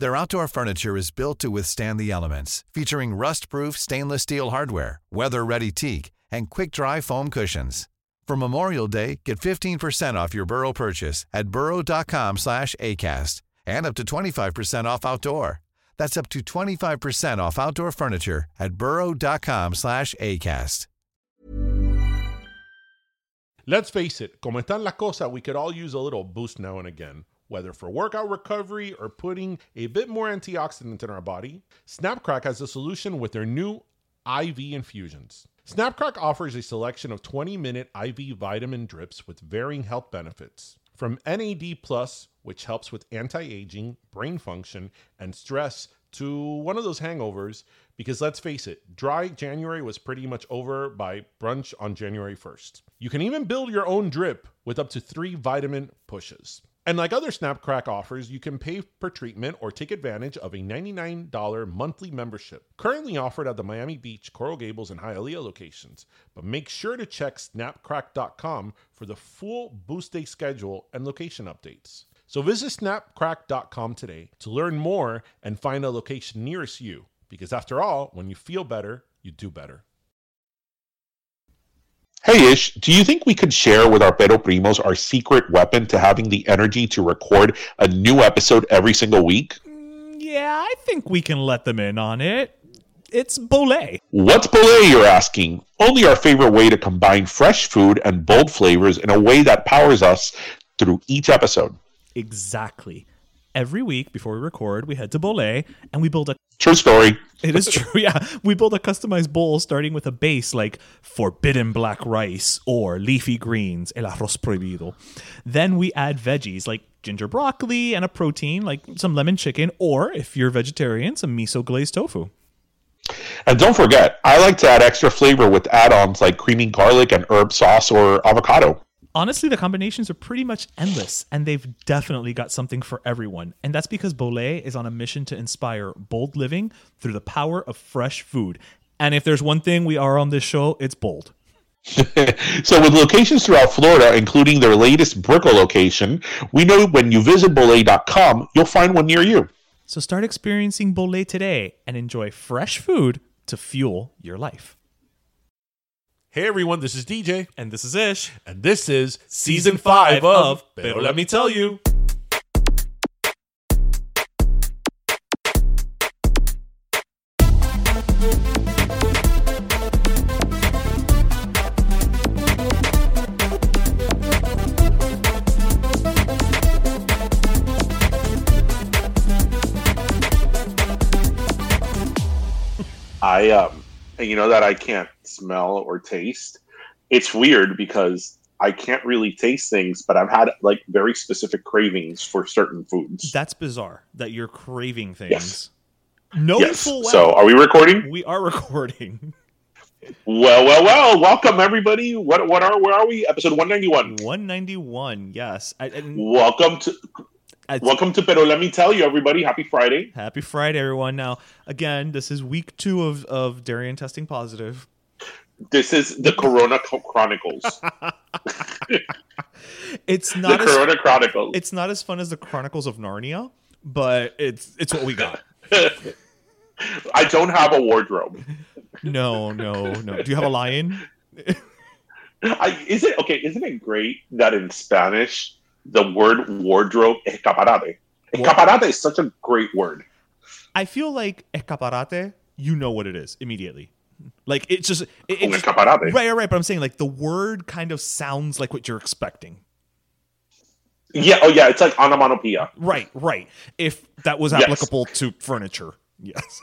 Their outdoor furniture is built to withstand the elements, featuring rust-proof stainless steel hardware, weather-ready teak, and quick-dry foam cushions. For Memorial Day, get 15% off your Burrow purchase at burrow.com/acast and up to 25% off outdoor. That's up to 25% off outdoor furniture at burrow.com/acast. Let's face it, como están las cosas, we could all use a little boost now and again, whether for workout recovery or putting a bit more antioxidant in our body. Snapcrack has a solution with their new IV infusions. Snapcrack offers a selection of 20-minute IV vitamin drips with varying health benefits, from NAD+, which helps with anti-aging, brain function, and stress, to one of those hangovers, because let's face it, dry January was pretty much over by brunch on January 1st. You can even build your own drip with up to 3 vitamin pushes. And like other Snapcrack offers, you can pay per treatment or take advantage of a $99 monthly membership, currently offered at the Miami Beach, Coral Gables, and Hialeah locations. But make sure to check snapcrack.com for the full boost day schedule and location updates. So visit snapcrack.com today to learn more and find a location nearest you. Because after all, when you feel better, you do better. Hey Ish, do you think we could share with our Pero Primos our secret weapon to having the energy to record a new episode every single week? Yeah, I think we can let them in on it. It's Bolay. What's Bolay, you're asking? Only our favorite way to combine fresh food and bold flavors in a way that powers us through each episode. Exactly. Every week before we record, we head to Bolay and we build a... True story. It is true, yeah. We build a customized bowl starting with a base like forbidden black rice or leafy greens, el arroz prohibido. Then we add veggies like ginger broccoli and a protein like some lemon chicken or, if you're vegetarian, some miso glazed tofu. And don't forget, I like to add extra flavor with add-ons like creamy garlic and herb sauce or avocado. Honestly, the combinations are pretty much endless, and they've definitely got something for everyone. And that's because Bolay is on a mission to inspire bold living through the power of fresh food. And if there's one thing we are on this show, it's bold. So with locations throughout Florida, including their latest Brickell location, we know when you visit Bolay.com, you'll find one near you. So start experiencing Bolay today and enjoy fresh food to fuel your life. Hey everyone, this is DJ. And this is Ish. And this is Season 5 of Pero Let Me Tell You. You know that I can't smell or taste. It's weird because I can't really taste things, but I've had like very specific cravings for certain foods. That's bizarre that you're craving things. Yes. Full well. So are we recording? We are recording. Well. Welcome everybody. Where are we? Episode 191. 191. Yes. Welcome to Pero Let Me Tell You, everybody. Happy Friday. Happy Friday, everyone. Now, again, this is week 2 of Darian testing positive. This is the Corona Chronicles. Chronicles. It's not as fun as the Chronicles of Narnia, but it's what we got. I don't have a wardrobe. No. Do you have a lion? Isn't it great that in Spanish... the word wardrobe, escaparate. Escaparate is such a great word. I feel like escaparate you know what it is immediately. Like, it's just... Un escaparate. Right. But I'm saying, like, the word kind of sounds like what you're expecting. Yeah. Oh, yeah. It's like onomatopoeia. Right. If that was applicable to furniture. Yes.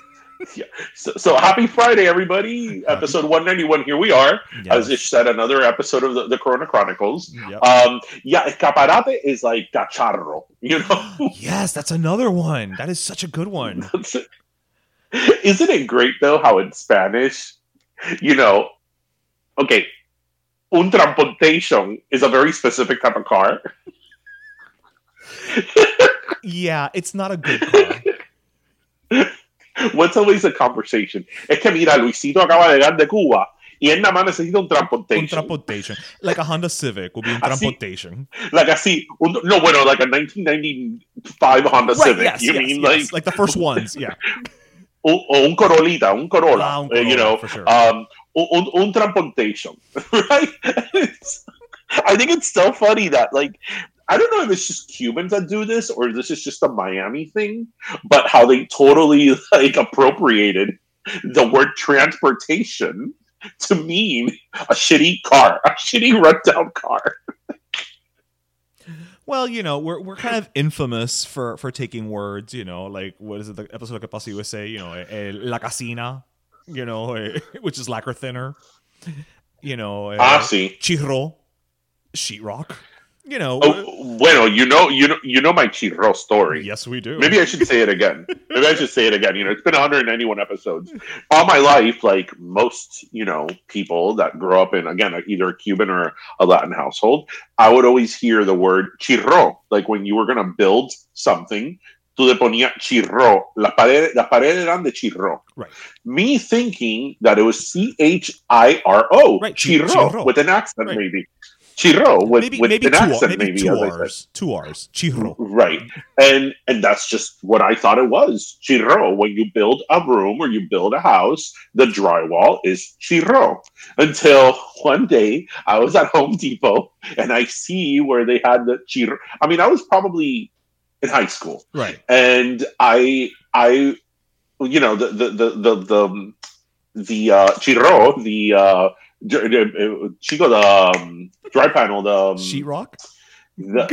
Yeah. So happy Friday, everybody. Episode 191. Here we are. Yes. As Ish said, another episode of the Corona Chronicles. Yep. Escaparate is like cacharro, you know? Yes, that's another one. That is such a good one. Isn't it great, though, how in Spanish, you know, okay, un transportation is a very specific type of car. Yeah, it's not a good car. What's always a conversation? Es que mira, Luisito acaba de llegar de Cuba y él nada más necesita un transportation. Un transportation. Like a Honda Civic would be un transportation. Like así. No, bueno, like a 1995 Honda Civic. Yes, you mean yes. Like the first ones, yeah. O un Corolita, un Corolla, Corolla, you know, for sure. Un transportation, right? I think it's so funny that, like, I don't know if it's just Cubans that do this or this is just a Miami thing, but how they totally, like, appropriated the word transportation to mean a shitty car, a shitty rundown car. Well, you know, we're kind of infamous for taking words, you know, like, what is it, the episode of Capacity would say, you know, la casina, you know, which is lacquer thinner, you know, sí. Chirro, sheetrock, you know. Oh, bueno, you know my chirro story. Yes, we do. Maybe I should say it again. You know, it's been 191 episodes. All my life, like most, you know, people that grow up in, again, either a Cuban or a Latin household, I would always hear the word chirro. Like when you were going to build something, tú le ponías chirro. Las paredes eran de chirro. Right. Me thinking that it was C-H-I-R-O. Right. Chirro. With an accent, right. Maybe. Chirro with an accent, maybe two R's. Chirro, right? And that's just what I thought it was. Chirro. When you build a room or you build a house, the drywall is chirro. Until one day, I was at Home Depot and I see where they had the chirro. I mean, I was probably in high school, right? And I, you know, chirro, the dry panel, the sheetrock, the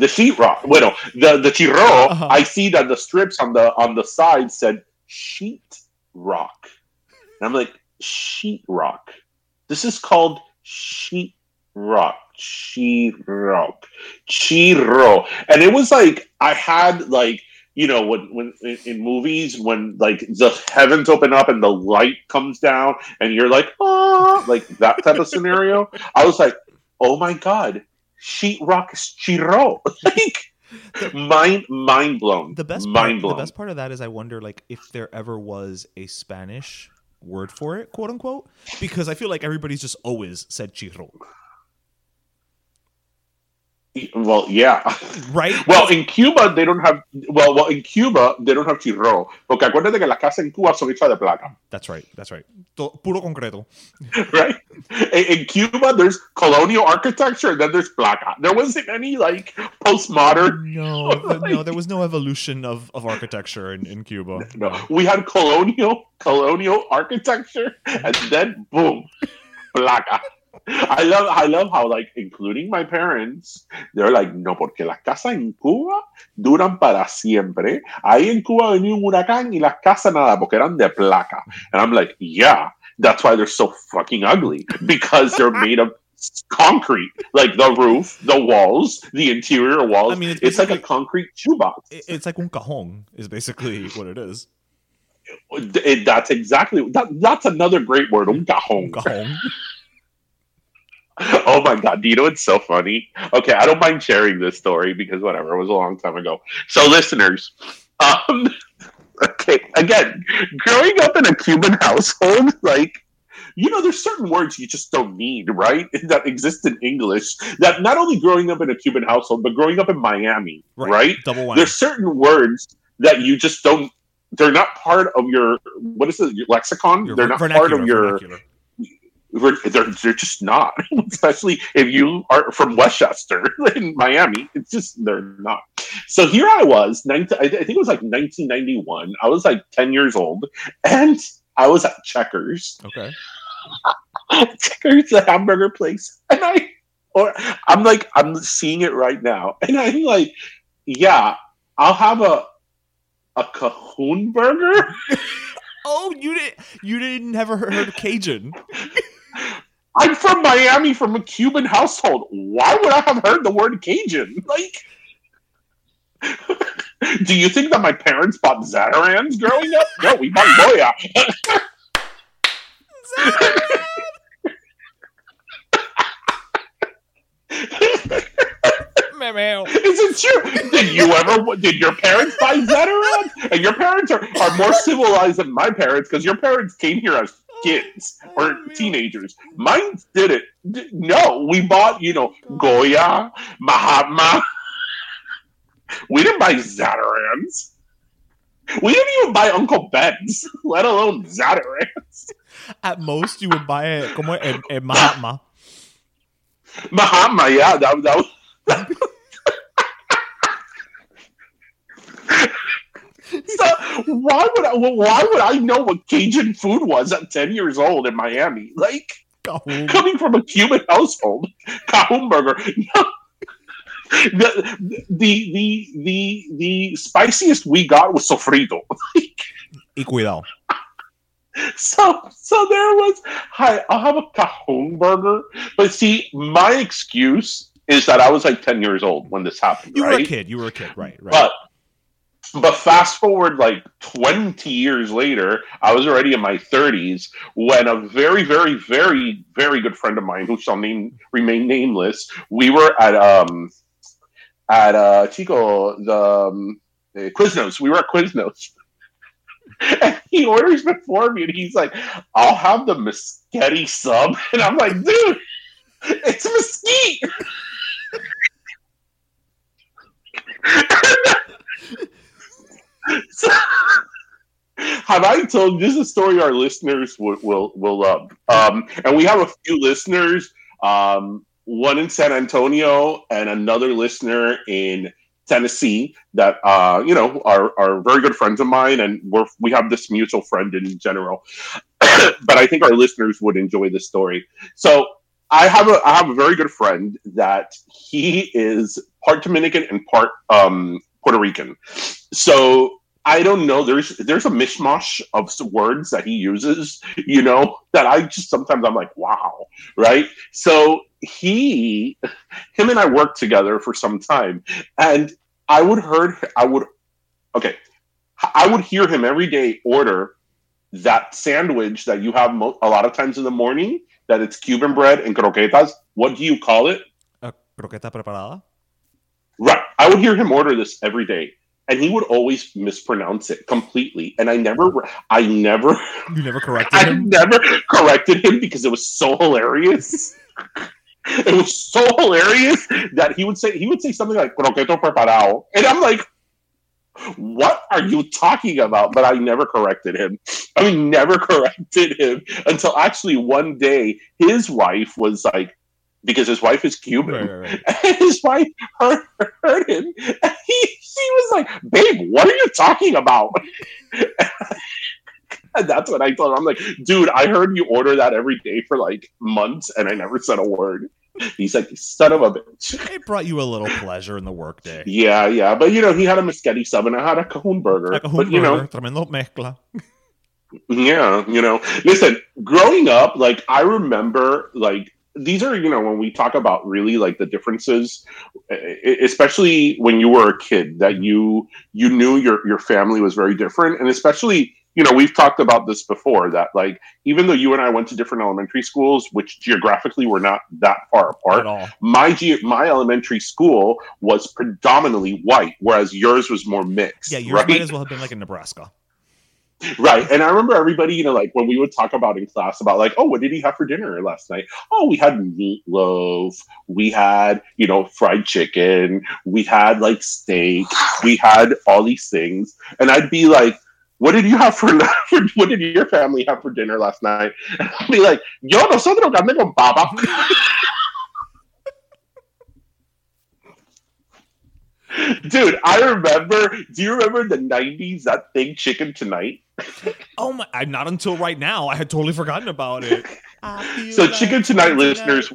sheetrock. Bueno, the chirro. Uh-huh. I see that the strips on the side said sheetrock, and I'm like, sheetrock. This is called sheetrock, and it was like I had like. You know, when in movies, when like the heavens open up and the light comes down and you're like, ah, like that type of scenario. I was like, oh my God, sheetrock is chirro. Like mind blown. The best part of that is I wonder like if there ever was a Spanish word for it, quote unquote, because I feel like everybody's just always said chirro. Well, yeah. Right? Well, in Cuba, they don't have chirro. Porque acuérdate que las casas en Cuba son hechas de placa. That's right. Puro concreto. Right? In Cuba, there's colonial architecture, and then there's placa. There wasn't any, like, postmodern... No, no, there was no evolution of architecture in Cuba. No, we had colonial architecture, and then, boom, placa. I love how, like, including my parents, they're like, no, porque las casas en Cuba duran para siempre. Ahí en Cuba venía un huracán y las casas nada, porque eran de placa. And I'm like, yeah, that's why they're so fucking ugly, because they're made of concrete, like the roof, the walls, the interior walls. I mean, it's like a concrete shoebox. It's like un cajón is basically what it is. That's another great word, un cajón. Cajón. Oh my God, do you know it's so funny? Okay, I don't mind sharing this story because whatever, it was a long time ago. So listeners, okay, again, growing up in a Cuban household, like, you know, there's certain words you just don't need, right? That exist in English. That not only growing up in a Cuban household, but growing up in Miami, right? Double whammy. There's certain words that you just don't, they're not part of your, what is it, your lexicon? Your vernacular. They're just not, especially if you are from Westchester in Miami. It's just, they're not. So here I was, I think it was like 1991. I was like 10 years old, and I was at Checkers. Okay. Checkers, the hamburger place. And I'm like, I'm seeing it right now. And I'm like, yeah, I'll have a Cajon burger. Oh, you didn't ever heard of Cajun. I'm from Miami, from a Cuban household. Why would I have heard the word Cajun? Like, do you think that my parents bought Zatarain's growing up? No, we bought Goya. Is it true? Did your parents buy Zatarain's? And your parents are more civilized than my parents, because your parents came here as kids or teenagers. Mine did it. No, we bought, Goya, Mahatma. We didn't buy Zatarain's. We didn't even buy Uncle Ben's, let alone Zatarain's. At most, you would buy a Mahatma. Mahatma, yeah, that was. So why would I know what Cajun food was at 10 years old in Miami? Like, Cajon. Coming from a Cuban household, Cajon burger. The spiciest we got was sofrito. Y cuidado. So there was, hi, I'll have a Cajon burger. But see, my excuse is that I was like 10 years old when this happened, right? You were a kid, right. But fast forward like 20 years later, I was already in my 30s when a very, very, very, very good friend of mine who shall remain nameless, we were at Chico, the Quiznos. We were at Quiznos. And he orders before me, and he's like, I'll have the Mischetti sub. And I'm like, dude, it's mesquite. So, have I told this is a story our listeners will love? And we have a few listeners, one in San Antonio and another listener in Tennessee that are very good friends of mine, and we have this mutual friend in general. But I think our listeners would enjoy this story. So I have a very good friend that he is part Dominican and part Puerto Rican. So I don't know. There's a mishmash of words that he uses, that I just sometimes I'm like, wow, right? So him and I worked together for some time, and I would hear him every day order that sandwich that you have a lot of times in the morning, that it's Cuban bread and croquetas. What do you call it? Croqueta preparada. Right. I would hear him order this every day, and he would always mispronounce it completely. And You never corrected him? I never corrected him because it was so hilarious. It was so hilarious that he would say something like croqueto preparado. And I'm like, what are you talking about? But I never corrected him. Until actually one day his wife was like, because his wife is Cuban. Right. And his wife heard him. And she was like, babe, what are you talking about? And that's what I told him. I'm like, dude, I heard you order that every day for like months, and I never said a word. He's like, son of a bitch. It brought you a little pleasure in the workday. Yeah. But, he had a Mischetti sub, and I had a Cajon burger. Tremendo mezcla. Yeah. Listen, growing up, like, I remember, like, these are, when we talk about really, like, the differences, especially when you were a kid, that you knew your family was very different. And especially, we've talked about this before, that, like, even though you and I went to different elementary schools, which geographically were not that far apart, my elementary school was predominantly white, whereas yours was more mixed. Yeah, yours might as well have been, like, in Nebraska. Right. And I remember everybody, like when we would talk about in class about like, oh, what did he have for dinner last night? Oh, we had meatloaf. We had, fried chicken. We had like steak. We had all these things. And I'd be like, what did you have for lunch? What did your family have for dinner last night? And I'll be like, yo, nosotros comemos baba. Dude, I remember. Do you remember the 90s, that thing, Chicken Tonight? Oh my, I'm not until right now. I had totally forgotten about it. So like Chicken Tonight listeners,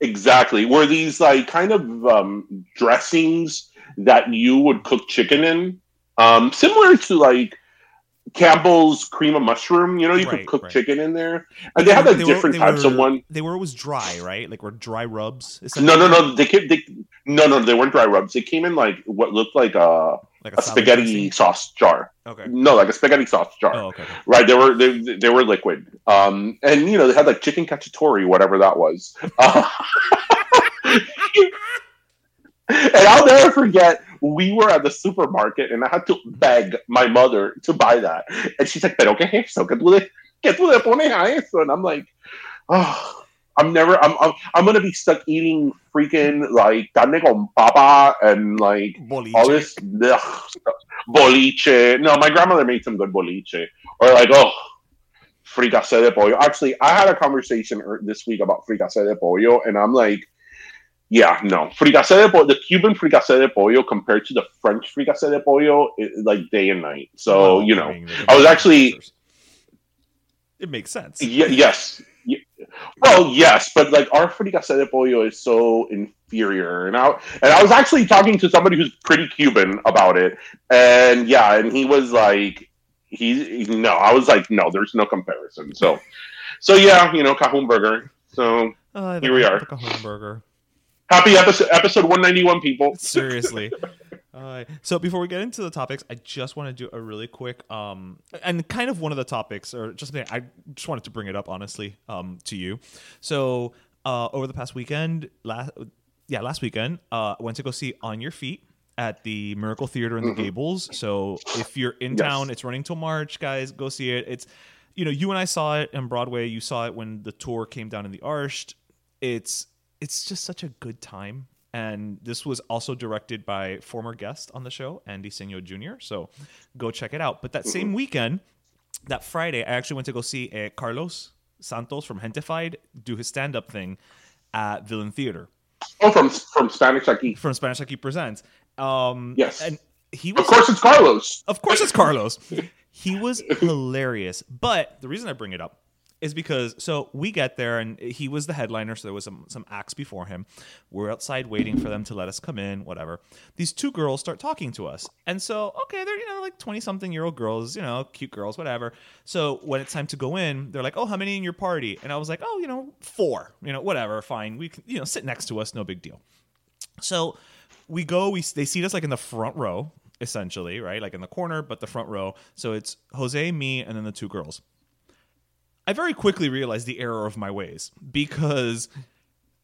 exactly, were these like kind of dressings that you would cook chicken in. Similar to like Campbell's cream of mushroom, you know, you could cook chicken in there. And they had like different types of one. They were always dry, right? Like were dry rubs. No. They weren't dry rubs. They came in like what looked like a spaghetti sauce jar. Okay. No, like a spaghetti sauce jar. Oh, okay. Right. They were liquid. And you know, they had like chicken cacciatore, whatever that was. And I'll never forget, we were at the supermarket and I had to beg my mother to buy that. And she's like, pero que es eso? Que tú le pones a eso? And I'm like, oh, I'm going to be stuck eating freaking like carne con papa and like boliche. All this stuff. Boliche. No, my grandmother made some good boliche. Or like, oh, fricassé de pollo. Actually, I had a conversation this week about fricassé de pollo and I'm like, yeah, no. Fricassé de pollo, the Cuban fricassé de pollo compared to the French fricassé de pollo, is like day and night. So, you know, I was actually... It makes sense. Yes. Well, yes, but like our fricassé de pollo is so inferior. And I was actually talking to somebody who's pretty Cuban about it. And yeah, and he was like, I was like, no, there's no comparison. So yeah, you know, Cajun Burger. So here we are. Cajun Burger. Happy episode 191, people. Seriously. So before we get into the topics, I just want to do a really quick and kind of one of the topics, or just I just wanted to bring it up honestly to you. So over the past weekend, last weekend, I went to go see On Your Feet at the Miracle Theater in the Gables. So if you're in town, it's running till March, guys. Go see it. It's, you know, you and I saw it on Broadway. You saw it when the tour came down in the Arched. It's just such a good time. And this was also directed by former guest on the show, Andy Signo Jr. So go check it out. But that same weekend, that Friday, I actually went to go see Carlos Santos from Gentified do his stand-up thing at Villain Theater. Oh, from Spanish Aquí. From Spanish Aquí Presents. Yes. And he was, Of course it's Carlos. He was hilarious. But the reason I bring it up is because, so we get there and he was the headliner, so there was some acts before him. We're outside waiting for them to let us come in, whatever. These two girls start talking to us. And so, okay, they're, you know, like 20-something-year-old girls, you know, cute girls, whatever. So when it's time to go in, they're like, oh, how many in your party? And I was like, oh, you know, 4, you know, whatever, fine. We can, you know, sit next to us, no big deal. So we go, they seat us like in the front row, essentially, right? Like in the corner, but the front row. So it's Jose, me, and then the two girls. I very quickly realized the error of my ways because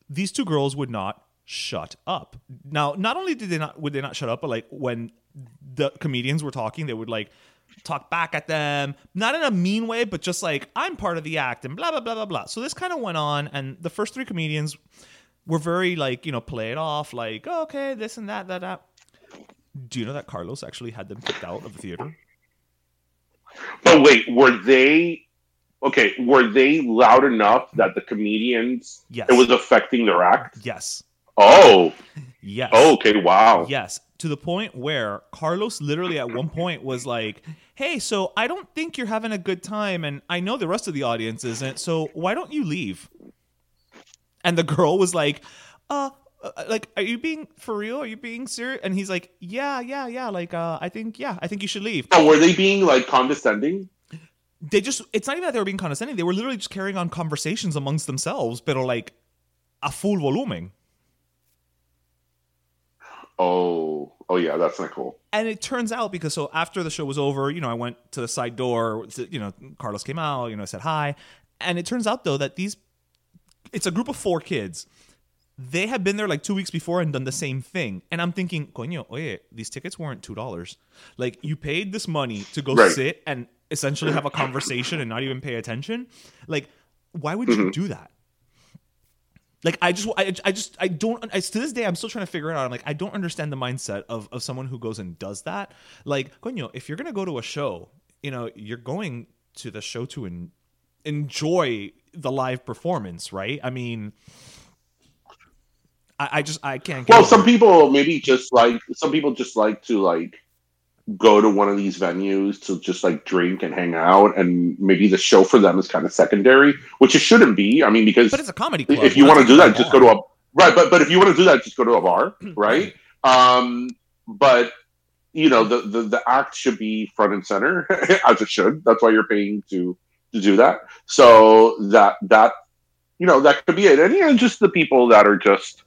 these two girls would not shut up. Now, not only would they not shut up, but like when the comedians were talking, they would like talk back at them, not in a mean way, but just like, I'm part of the act and blah, blah, blah, blah, blah. So this kind of went on. And the first 3 comedians were very like, you know, play it off like, oh, okay, this and that. Do you know that Carlos actually had them kicked out of the theater? But wait, were they loud enough that the comedians, it was affecting their act? Yes. Oh. Yes. Oh, okay, wow. Yes, to the point where Carlos literally at one point was like, hey, so I don't think you're having a good time, and I know the rest of the audience isn't, so why don't you leave? And the girl was like, are you being for real? Are you being serious? And he's like, yeah, like, I think you should leave. Oh, were they being, like, condescending? They just—it's not even that they were being condescending. They were literally just carrying on conversations amongst themselves, but like a full volumen. Oh, yeah, that's not cool. And it turns out because so after the show was over, you know, I went to the side door. You know, Carlos came out. You know, I said hi, and it turns out though that these—it's a group of 4 kids. They had been there like 2 weeks before and done the same thing. And I'm thinking, coño, oye, these tickets weren't $2. Like you paid this money to go sit and essentially have a conversation and not even pay attention. Like, why would you do that? Like, I to this day, I'm still trying to figure it out. I'm like, I don't understand the mindset of someone who goes and does that. Like, coño, if you're going to go to a show, you know, you're going to the show to enjoy the live performance, right? I mean, I can't get some people just like to go to one of these venues to just like drink and hang out, and maybe the show for them is kind of secondary, which it shouldn't be. I mean, because but it's a comedy club. If you want to do that, just go to a right. But if you want to do that, just go to a bar, right? But you know, the act should be front and center as it should. That's why you're paying to do that. So that you know that could be it. And you know, just the people that are just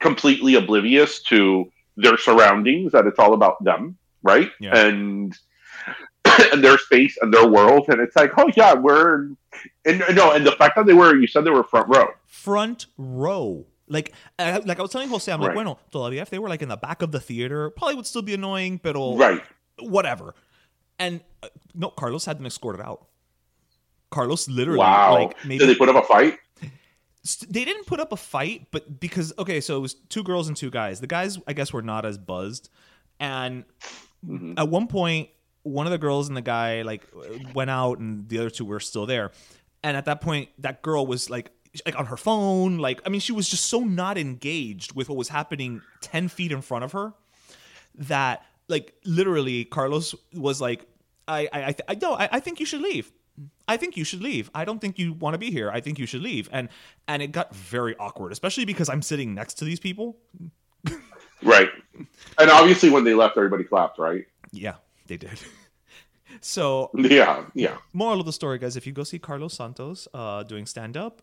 completely oblivious to their surroundings, that it's all about them. Right? Yeah. And their space and their world. And it's like, oh yeah, we're and the fact that you said they were front row. Front row. Like I was telling Jose, I'm like, bueno, todavía if they were like in the back of the theater, probably would still be annoying, but whatever. And no, Carlos had them escorted out. Carlos literally did they put up a fight? They didn't put up a fight, but so it was two girls and two guys. The guys, I guess, were not as buzzed. And at one point, one of the girls and the guy like went out, and the other two were still there. And at that point, that girl was like on her phone. Like, I mean, she was just so not engaged with what was happening 10 feet in front of her that like literally Carlos was like, I think you should leave. I think you should leave. I don't think you want to be here. I think you should leave. And it got very awkward, especially because I'm sitting next to these people. Right. And obviously when they left, everybody clapped, right? Yeah, they did. So yeah. Moral of the story, guys, if you go see Carlos Santos doing stand-up,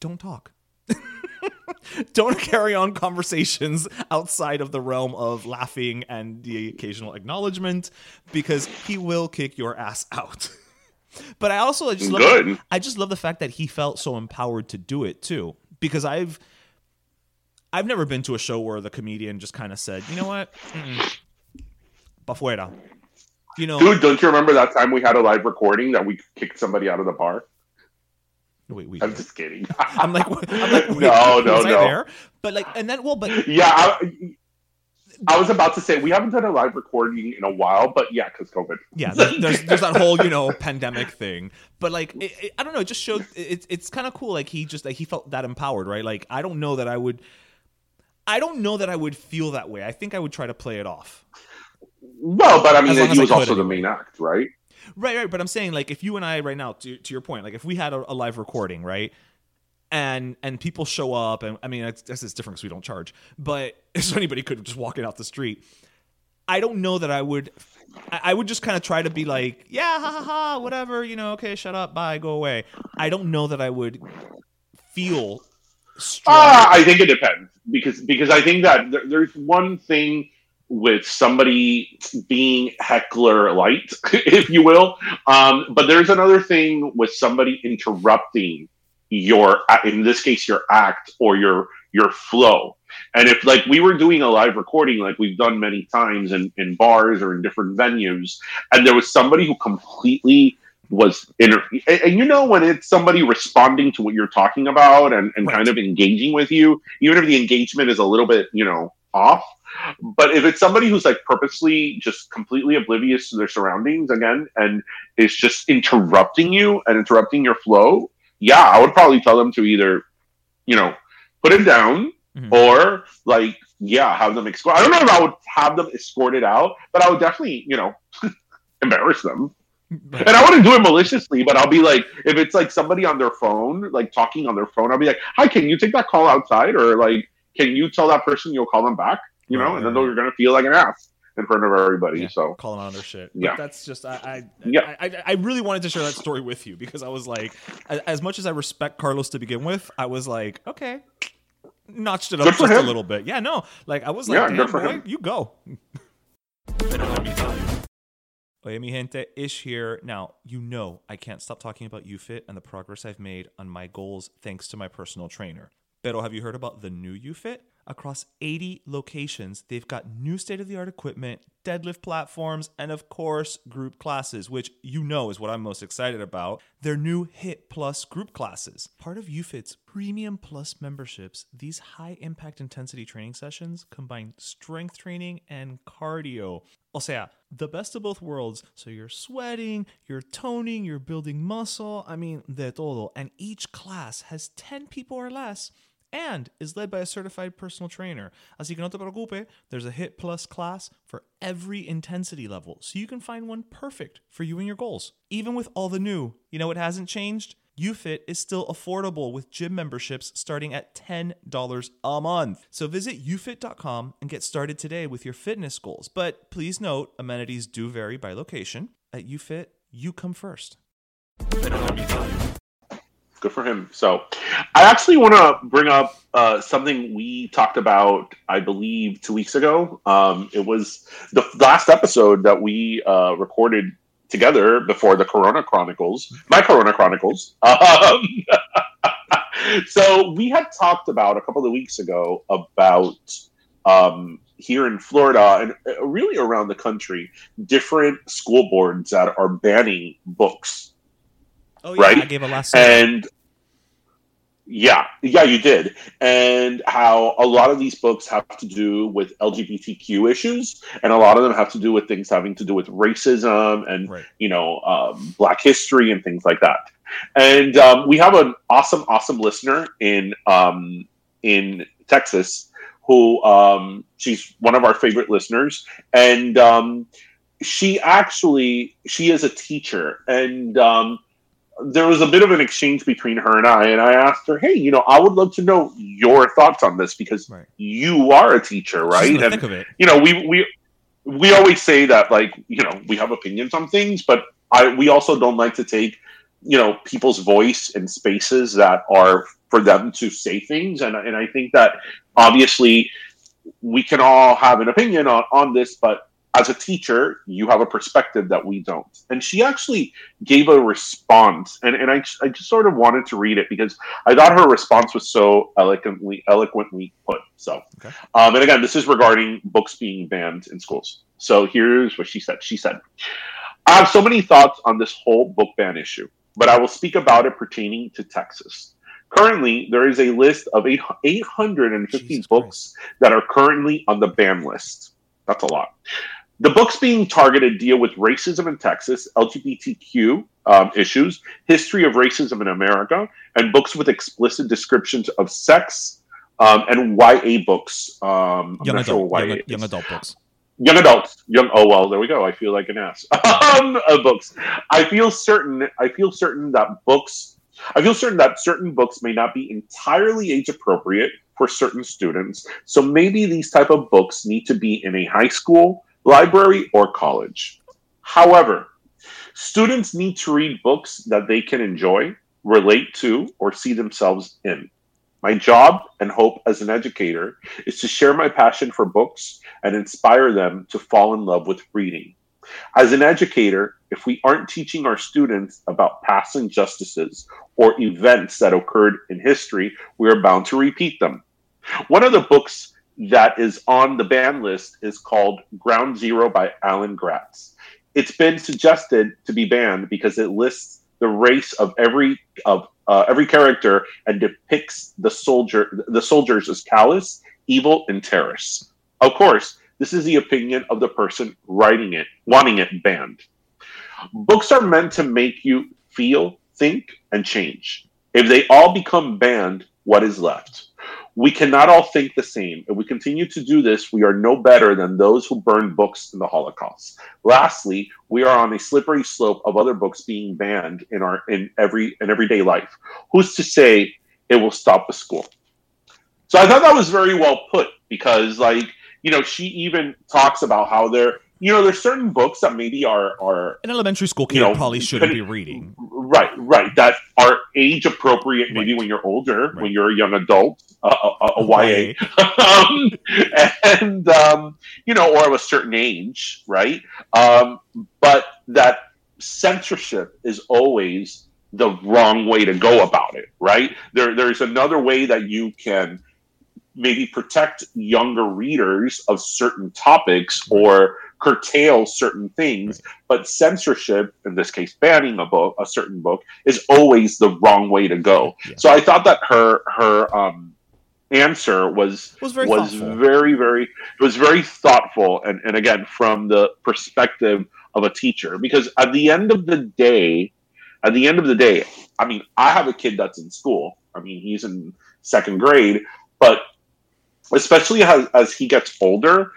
don't talk. Don't carry on conversations outside of the realm of laughing and the occasional acknowledgement, because he will kick your ass out. But I just love the fact that he felt so empowered to do it too, because I've never been to a show where the comedian just kind of said, you know what? Pa fuera. You know, dude, don't you remember that time we had a live recording that we kicked somebody out of the bar? Wait, I'm just kidding. I'm like, wait, no. There? But like, and then, well, but yeah, I was about to say we haven't done a live recording in a while, but yeah, because COVID. Yeah, there's that whole pandemic thing. But like, it, I don't know, it just showed it's kind of cool. Like he felt that empowered, right? Like I don't know that I would feel that way. I think I would try to play it off. Well, but I mean, he was also the main act, right? Right. But I'm saying, like, if you and I right now, to your point, like if we had a live recording, right, and people show up, and I mean, I guess it's different because we don't charge, but so anybody could just walk it out the street. I don't know that I would just kind of try to be like, yeah, ha ha ha, whatever, okay, shut up, bye, go away. I don't know that I would feel. I think it depends because I think that there's one thing with somebody being heckler light, if you will, but there's another thing with somebody interrupting your, in this case, your act or your flow. And if like we were doing a live recording, like we've done many times in bars or in different venues, and there was somebody who completely was and when it's somebody responding to what you're talking about and kind of engaging with you, even if the engagement is a little bit off, but if it's somebody who's like purposely just completely oblivious to their surroundings again and is just interrupting you and interrupting your flow, I would probably tell them to either put him down, or like have them escort. I don't know if I would have them escorted out, but I would definitely embarrass them. And I wouldn't do it maliciously, but I'll be like, if it's like somebody on their phone, like talking on their phone, I'll be like, hi, can you take that call outside? Or like, can you tell that person you'll call them back? And then you're going to feel like an ass in front of everybody. Yeah, so calling on their shit. Yeah. But that's just, I really wanted to share that story with you because I was like, as much as I respect Carlos to begin with, I was like, okay, notched it up just a little bit. Yeah, no, like I was like, damn, boy, you go. Oye, mi gente, Ish here. Now, I can't stop talking about YouFit and the progress I've made on my goals thanks to my personal trainer. Pero have you heard about the new YouFit? across 80 locations. They've got new state-of-the-art equipment, deadlift platforms, and of course, group classes, which you know is what I'm most excited about. Their new HIIT Plus group classes. Part of YouFit's Premium Plus memberships, these high-impact intensity training sessions combine strength training and cardio. O sea, the best of both worlds. So you're sweating, you're toning, you're building muscle. I mean, de todo. And each class has 10 people or less and is led by a certified personal trainer. Así que no te preocupes, there's a HIIT Plus class for every intensity level, so you can find one perfect for you and your goals. Even with all the new, you know what hasn't changed? YouFit is still affordable with gym memberships starting at $10 a month. So visit youfit.com and get started today with your fitness goals. But please note, amenities do vary by location. At YouFit, you come first. Good for him. So I actually want to bring up something we talked about, I believe, 2 weeks ago. It was the last episode that we recorded together before the Corona Chronicles, my Corona Chronicles. So we had talked about a couple of weeks ago about here in Florida and really around the country, different school boards that are banning books. Oh, yeah, right? I gave a lesson. And yeah, you did. And how a lot of these books have to do with LGBTQ issues, and a lot of them have to do with things having to do with racism and, right, you know, Black history and things like that. And we have an awesome listener in Texas who she's one of our favorite listeners, and she is a teacher, and there was a bit of an exchange between her and I asked her, hey, you know, I would love to know your thoughts on this because, right, you are a teacher, right? She's in the thick of it. You know, we always say that, like, you know, we have opinions on things, but we also don't like to take, you know, people's voice in spaces that are for them to say things. And I think that obviously we can all have an opinion on this, but as a teacher, you have a perspective that we don't. And she actually gave a response, and I just sort of wanted to read it because I thought her response was so eloquently put. So, okay. And again, this is regarding books being banned in schools. So here's what she said. She said, I have so many thoughts on this whole book ban issue, but I will speak about it pertaining to Texas. Currently, there is a list of 850 books that are currently on the ban list. That's a lot. The books being targeted deal with racism in Texas, LGBTQ issues, history of racism in America, and books with explicit descriptions of sex, and YA books. Young adult books. Young adults. Oh, well, there we go. I feel like an ass. Books. I feel certain that certain books may not be entirely age appropriate for certain students. So maybe these type of books need to be in a high school, library, or college. However, students need to read books that they can enjoy, relate to, or see themselves in. My job and hope as an educator is to share my passion for books and inspire them to fall in love with reading. As an educator, if we aren't teaching our students about past injustices or events that occurred in history, we are bound to repeat them. One of the books that is on the ban list is called Ground Zero by Alan Gratz. It's been suggested to be banned because it lists the race of every character and depicts the soldiers as callous, evil, and terrorists. Of course, this is the opinion of the person writing it, wanting it banned. Books are meant to make you feel, think, and change. If they all become banned, what is left? We cannot all think the same. If we continue to do this, we are no better than those who burned books in the Holocaust. Lastly, we are on a slippery slope of other books being banned in everyday life. Who's to say it will stop with school? So I thought that was very well put because, like, you know, she even talks about how there, you know, there's certain books that maybe are an elementary school kid, you know, probably shouldn't be reading. Right. That are age appropriate, maybe, right, when you're older, right, when you're a young adult, a YA, and you know, or of a certain age, right? But that censorship is always the wrong way to go about it, right? There's another way that you can maybe protect younger readers of certain topics or curtail certain things, but censorship, in this case banning a certain book, is always the wrong way to go. Yeah. So I thought that her answer was very thoughtful, and again from the perspective of a teacher, because at the end of the day, I mean, I have a kid that's in school. I mean, he's in second grade, but especially as he gets older,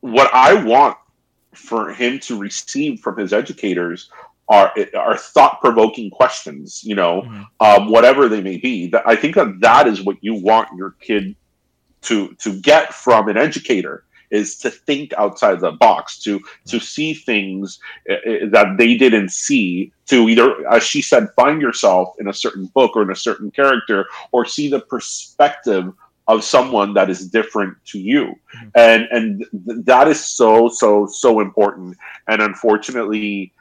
what I want for him to receive from his educators are thought-provoking questions, you know, whatever they may be. I think that is what you want your kid to get from an educator, is to think outside the box, to see things that they didn't see, to either, as she said, find yourself in a certain book or in a certain character, or see the perspective of someone that is different to you. And that is so important. And unfortunately,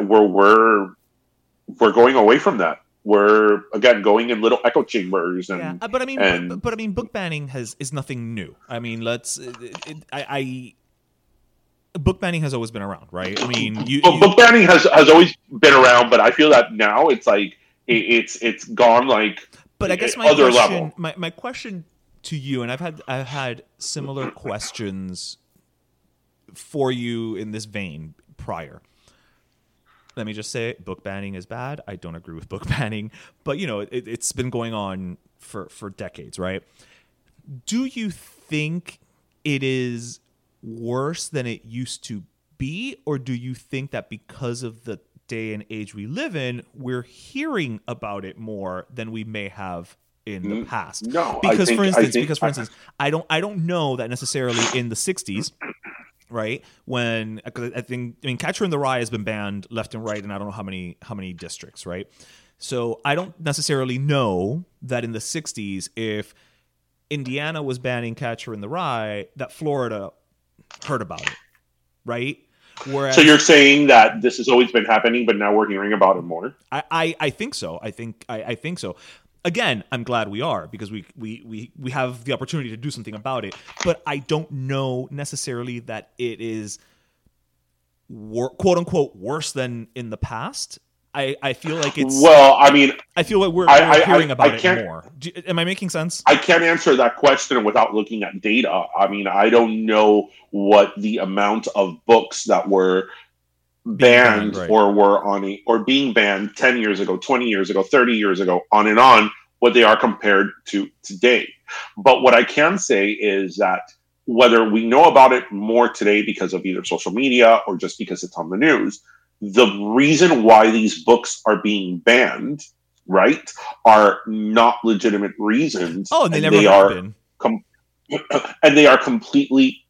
we're going away from that. We're again going in little echo chambers, but book banning is nothing new. I mean, book banning has always been around, right? I mean, book banning has always been around, but I feel that now it's like it's gone like. But I guess my question to you, and I've had similar questions for you in this vein prior. Let me just say, book banning is bad. I don't agree with book banning, but you know, it's been going on for decades, right? Do you think it is worse than it used to be, or do you think that because of the day and age we live in, we're hearing about it more than we may have in the past? No, because for instance, I don't know that necessarily in the 60s. Right, when I mean, Catcher in the Rye has been banned left and right, and I don't know how many districts. Right, so I don't necessarily know that in the '60s, if Indiana was banning Catcher in the Rye, that Florida heard about it. Right. Whereas, so you're saying that this has always been happening, but now we're hearing about it more. I think so. I think so. Again, I'm glad we are, because we have the opportunity to do something about it. But I don't know necessarily that it is quote unquote worse than in the past. I feel like it's... Well, I mean... I feel like we're hearing about it more. Am I making sense? I can't answer that question without looking at data. I mean, I don't know what the amount of books that were banned, right, or were being banned 10 years ago, 20 years ago, 30 years ago, on and on, what they are compared to today. But what I can say is that whether we know about it more today because of either social media or just because it's on the news, the reason why these books are being banned, right, are not legitimate reasons. Oh, and they are completely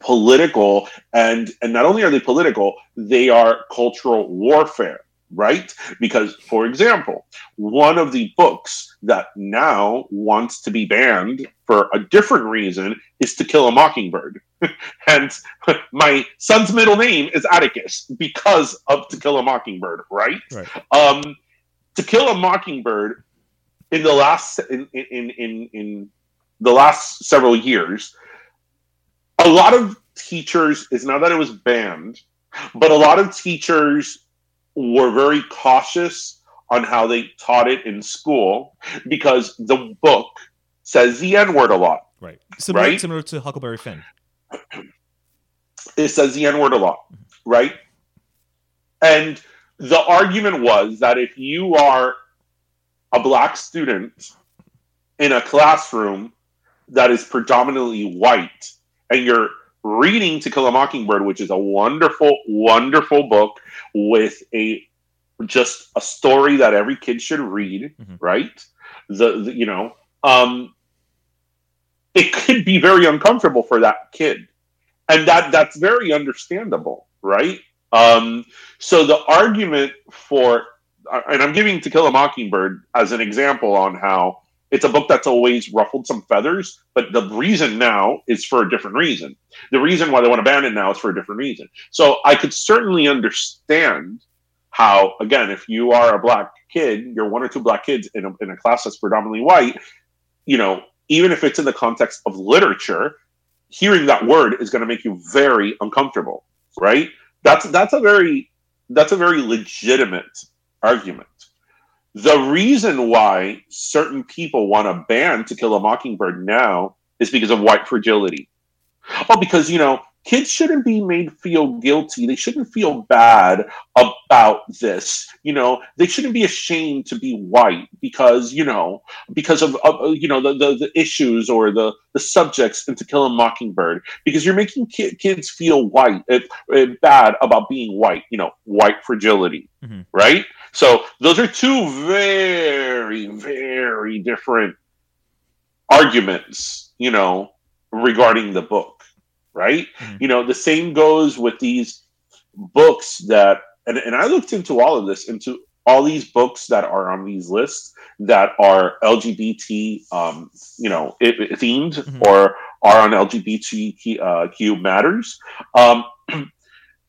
political, and not only are they political, they are cultural warfare, right? Because, for example, one of the books that now wants to be banned for a different reason is To Kill a Mockingbird. And my son's middle name is Atticus because of To Kill a Mockingbird, right? To Kill a Mockingbird, in the last several years, a lot of teachers, it's not that it was banned, but a lot of teachers were very cautious on how they taught it in school because the book says the N-word a lot. Right. Similar to Huckleberry Finn. It says the N-word a lot, right? And the argument was that if you are a black student in a classroom that is predominantly white, and you're reading To Kill a Mockingbird, which is a wonderful, wonderful book with just a story that every kid should read, right? It could be very uncomfortable for that kid, and that's very understandable, right? So the argument for, and I'm giving To Kill a Mockingbird as an example on how it's a book that's always ruffled some feathers, but the reason now is for a different reason. The reason why they want to ban it now is for a different reason. So I could certainly understand how, again, if you are a black kid, you're one or two black kids in a class that's predominantly white, you know, even if it's in the context of literature, hearing that word is going to make you very uncomfortable, right? That's a very legitimate argument. The reason why certain people want to ban To Kill a Mockingbird now is because of white fragility. Oh, because, you know, kids shouldn't be made feel guilty. They shouldn't feel bad about this. You know, they shouldn't be ashamed to be white because of the issues or the subjects in To Kill a Mockingbird. Because you're making kids feel bad about being white. You know, white fragility, mm-hmm. right? So those are two very, very different arguments, you know, regarding the book. Right? Mm-hmm. You know, the same goes with these books that, and I looked into all of this, into all these books that are on these lists that are LGBT, themed mm-hmm. or are on LGBTQ matters.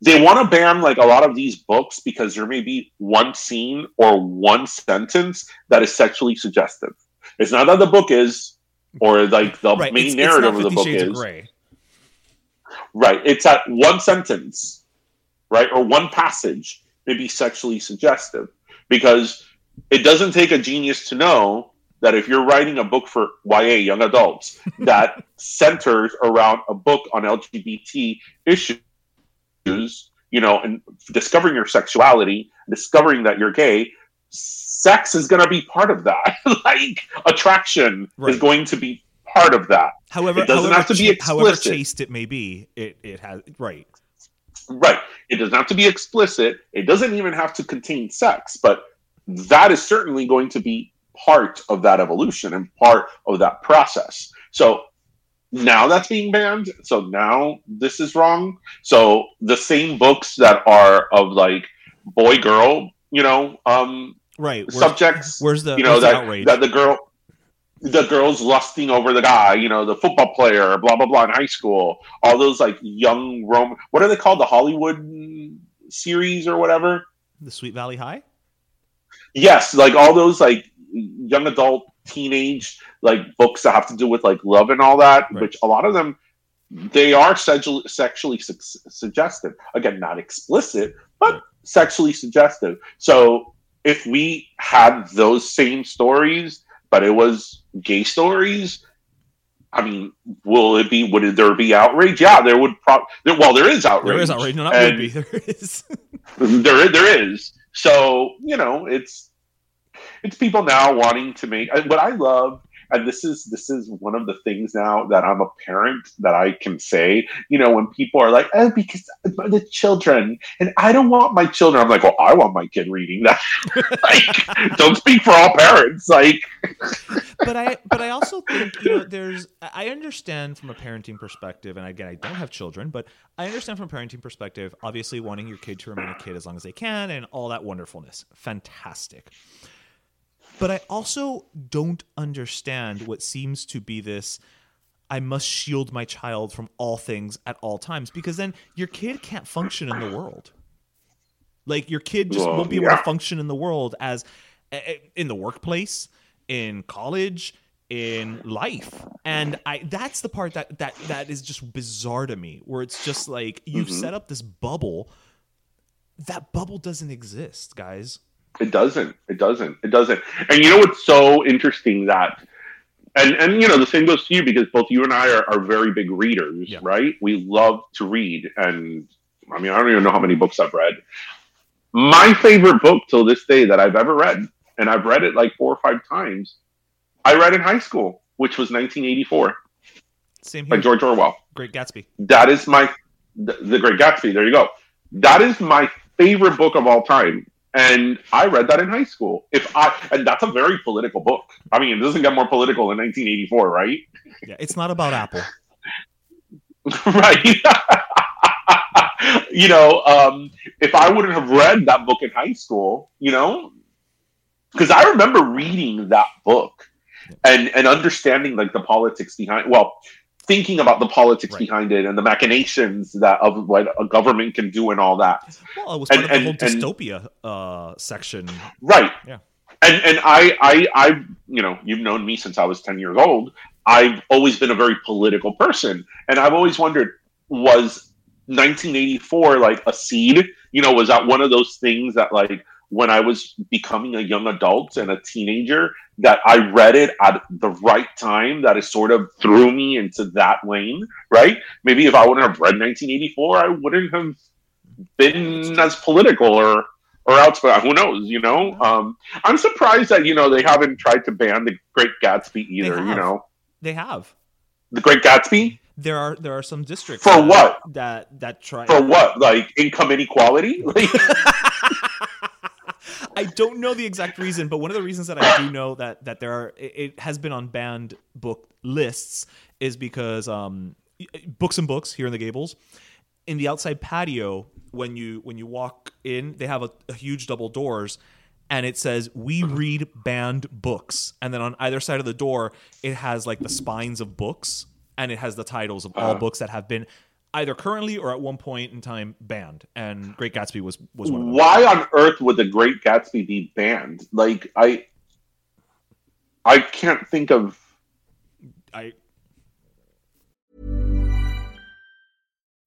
They want to ban like a lot of these books because there may be one scene or one sentence that is sexually suggestive. It's not that the book is, or like the right. main narrative of the book is. Gray. Right, it's that one sentence, right, or one passage may be sexually suggestive, because it doesn't take a genius to know that if you're writing a book for YA, young adults, that centers around a book on LGBT issues, you know, and discovering your sexuality, discovering that you're gay, sex is going to be part of that. Like, attraction right. is going to be part of that. However, it doesn't have to be explicit. However chaste it may be, it has right. Right. It doesn't have to be explicit. It doesn't even have to contain sex, but that is certainly going to be part of that evolution and part of that process. So now that's being banned. So now this is wrong. So the same books that are of like boy girl, you know, right. subjects. Where's the, you know, that, outrage? That the girl's lusting over the guy, you know, the football player, blah, blah, blah, in high school. All those, like, young Roman... What are they called? The Hollywood series or whatever? The Sweet Valley High? Yes, like, all those, like, young adult, teenage, like, books that have to do with, like, love and all that, right. which a lot of them, they are sexually suggestive. Again, not explicit, but sexually suggestive. So if we had those same stories... but it was gay stories. I mean, would there be outrage? Yeah, there would probably, well, there is outrage. There is outrage. No, not would be. There is. there is. So, you know, it's people now wanting to make, what I love, and this is one of the things now that I'm a parent that I can say, you know, when people are like, oh, because the children, and I don't want my children. I'm like, well, I want my kid reading that. Like, don't speak for all parents. Like, but I also think, you know, I understand from a parenting perspective, and again, I don't have children, but I understand from a parenting perspective, obviously wanting your kid to remain a kid as long as they can and all that wonderfulness. Fantastic. But I also don't understand what seems to be this, I must shield my child from all things at all times, because then your kid can't function in the world. Like, your kid just won't be able to function in the world as in the workplace, in college, in life. And that's the part that is just bizarre to me, where it's just like, you've set up this bubble. That bubble doesn't exist, guys. It doesn't. And you know what's so interesting that, and you know, the same goes to you, because both you and I are very big readers, yeah. right? We love to read. And I mean, I don't even know how many books I've read. My favorite book till this day that I've ever read, and I've read it like 4 or 5 times, I read in high school, which was 1984. Same here. By George Orwell. Great Gatsby. That is The Great Gatsby. There you go. That is my favorite book of all time. And I read that in high school. And that's a very political book. I mean, it doesn't get more political in 1984, right? Yeah, it's not about Apple. Right. You know, if I wouldn't have read that book in high school, you know, because I remember reading that book and understanding, like, the politics behind, well, thinking about the politics right. behind it and the machinations that of what a government can do and all that. Well, it was part of the whole dystopia section. Right. Yeah. And I, you know, you've known me since I was 10 years old. I've always been a very political person, and I've always wondered, was 1984 like a seed? You know, was that one of those things that like when I was becoming a young adult and a teenager that I read it at the right time that it sort of threw me into that lane, right? Maybe if I wouldn't have read 1984, I wouldn't have been as political or outspoken. Who knows, you know? I'm surprised that, you know, they haven't tried to ban The Great Gatsby either, you know? They have. The Great Gatsby? There are some districts for what that try for what, like income inequality. Like... I don't know the exact reason, but one of the reasons that I do know that there are it has been on banned book lists is because Books and Books here in the Gables, in the outside patio when you walk in, they have a huge double doors. And it says, we read banned books. And then on either side of the door, it has like the spines of books. And it has the titles of all books that have been either currently or at one point in time banned. And Great Gatsby was one of them. Why on earth would The Great Gatsby be banned? Like, I can't think of...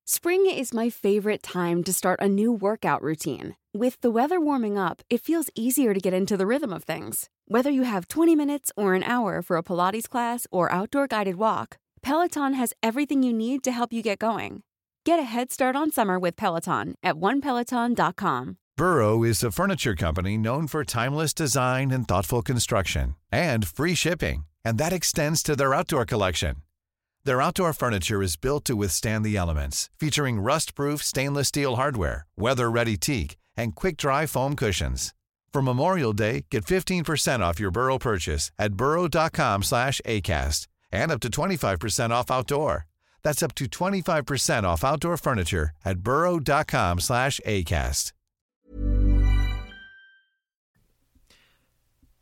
Spring is my favorite time to start a new workout routine. With the weather warming up, it feels easier to get into the rhythm of things. Whether you have 20 minutes or an hour for a Pilates class or outdoor guided walk, Peloton has everything you need to help you get going. Get a head start on summer with Peloton at onepeloton.com. Burrow is a furniture company known for timeless design and thoughtful construction, and free shipping, and that extends to their outdoor collection. Their outdoor furniture is built to withstand the elements, featuring rust-proof stainless steel hardware, weather-ready teak, and quick-dry foam cushions. For Memorial Day, get 15% off your Burrow purchase at burrow.com/ACAST and up to 25% off outdoor. That's up to 25% off outdoor furniture at burrow.com/ACAST.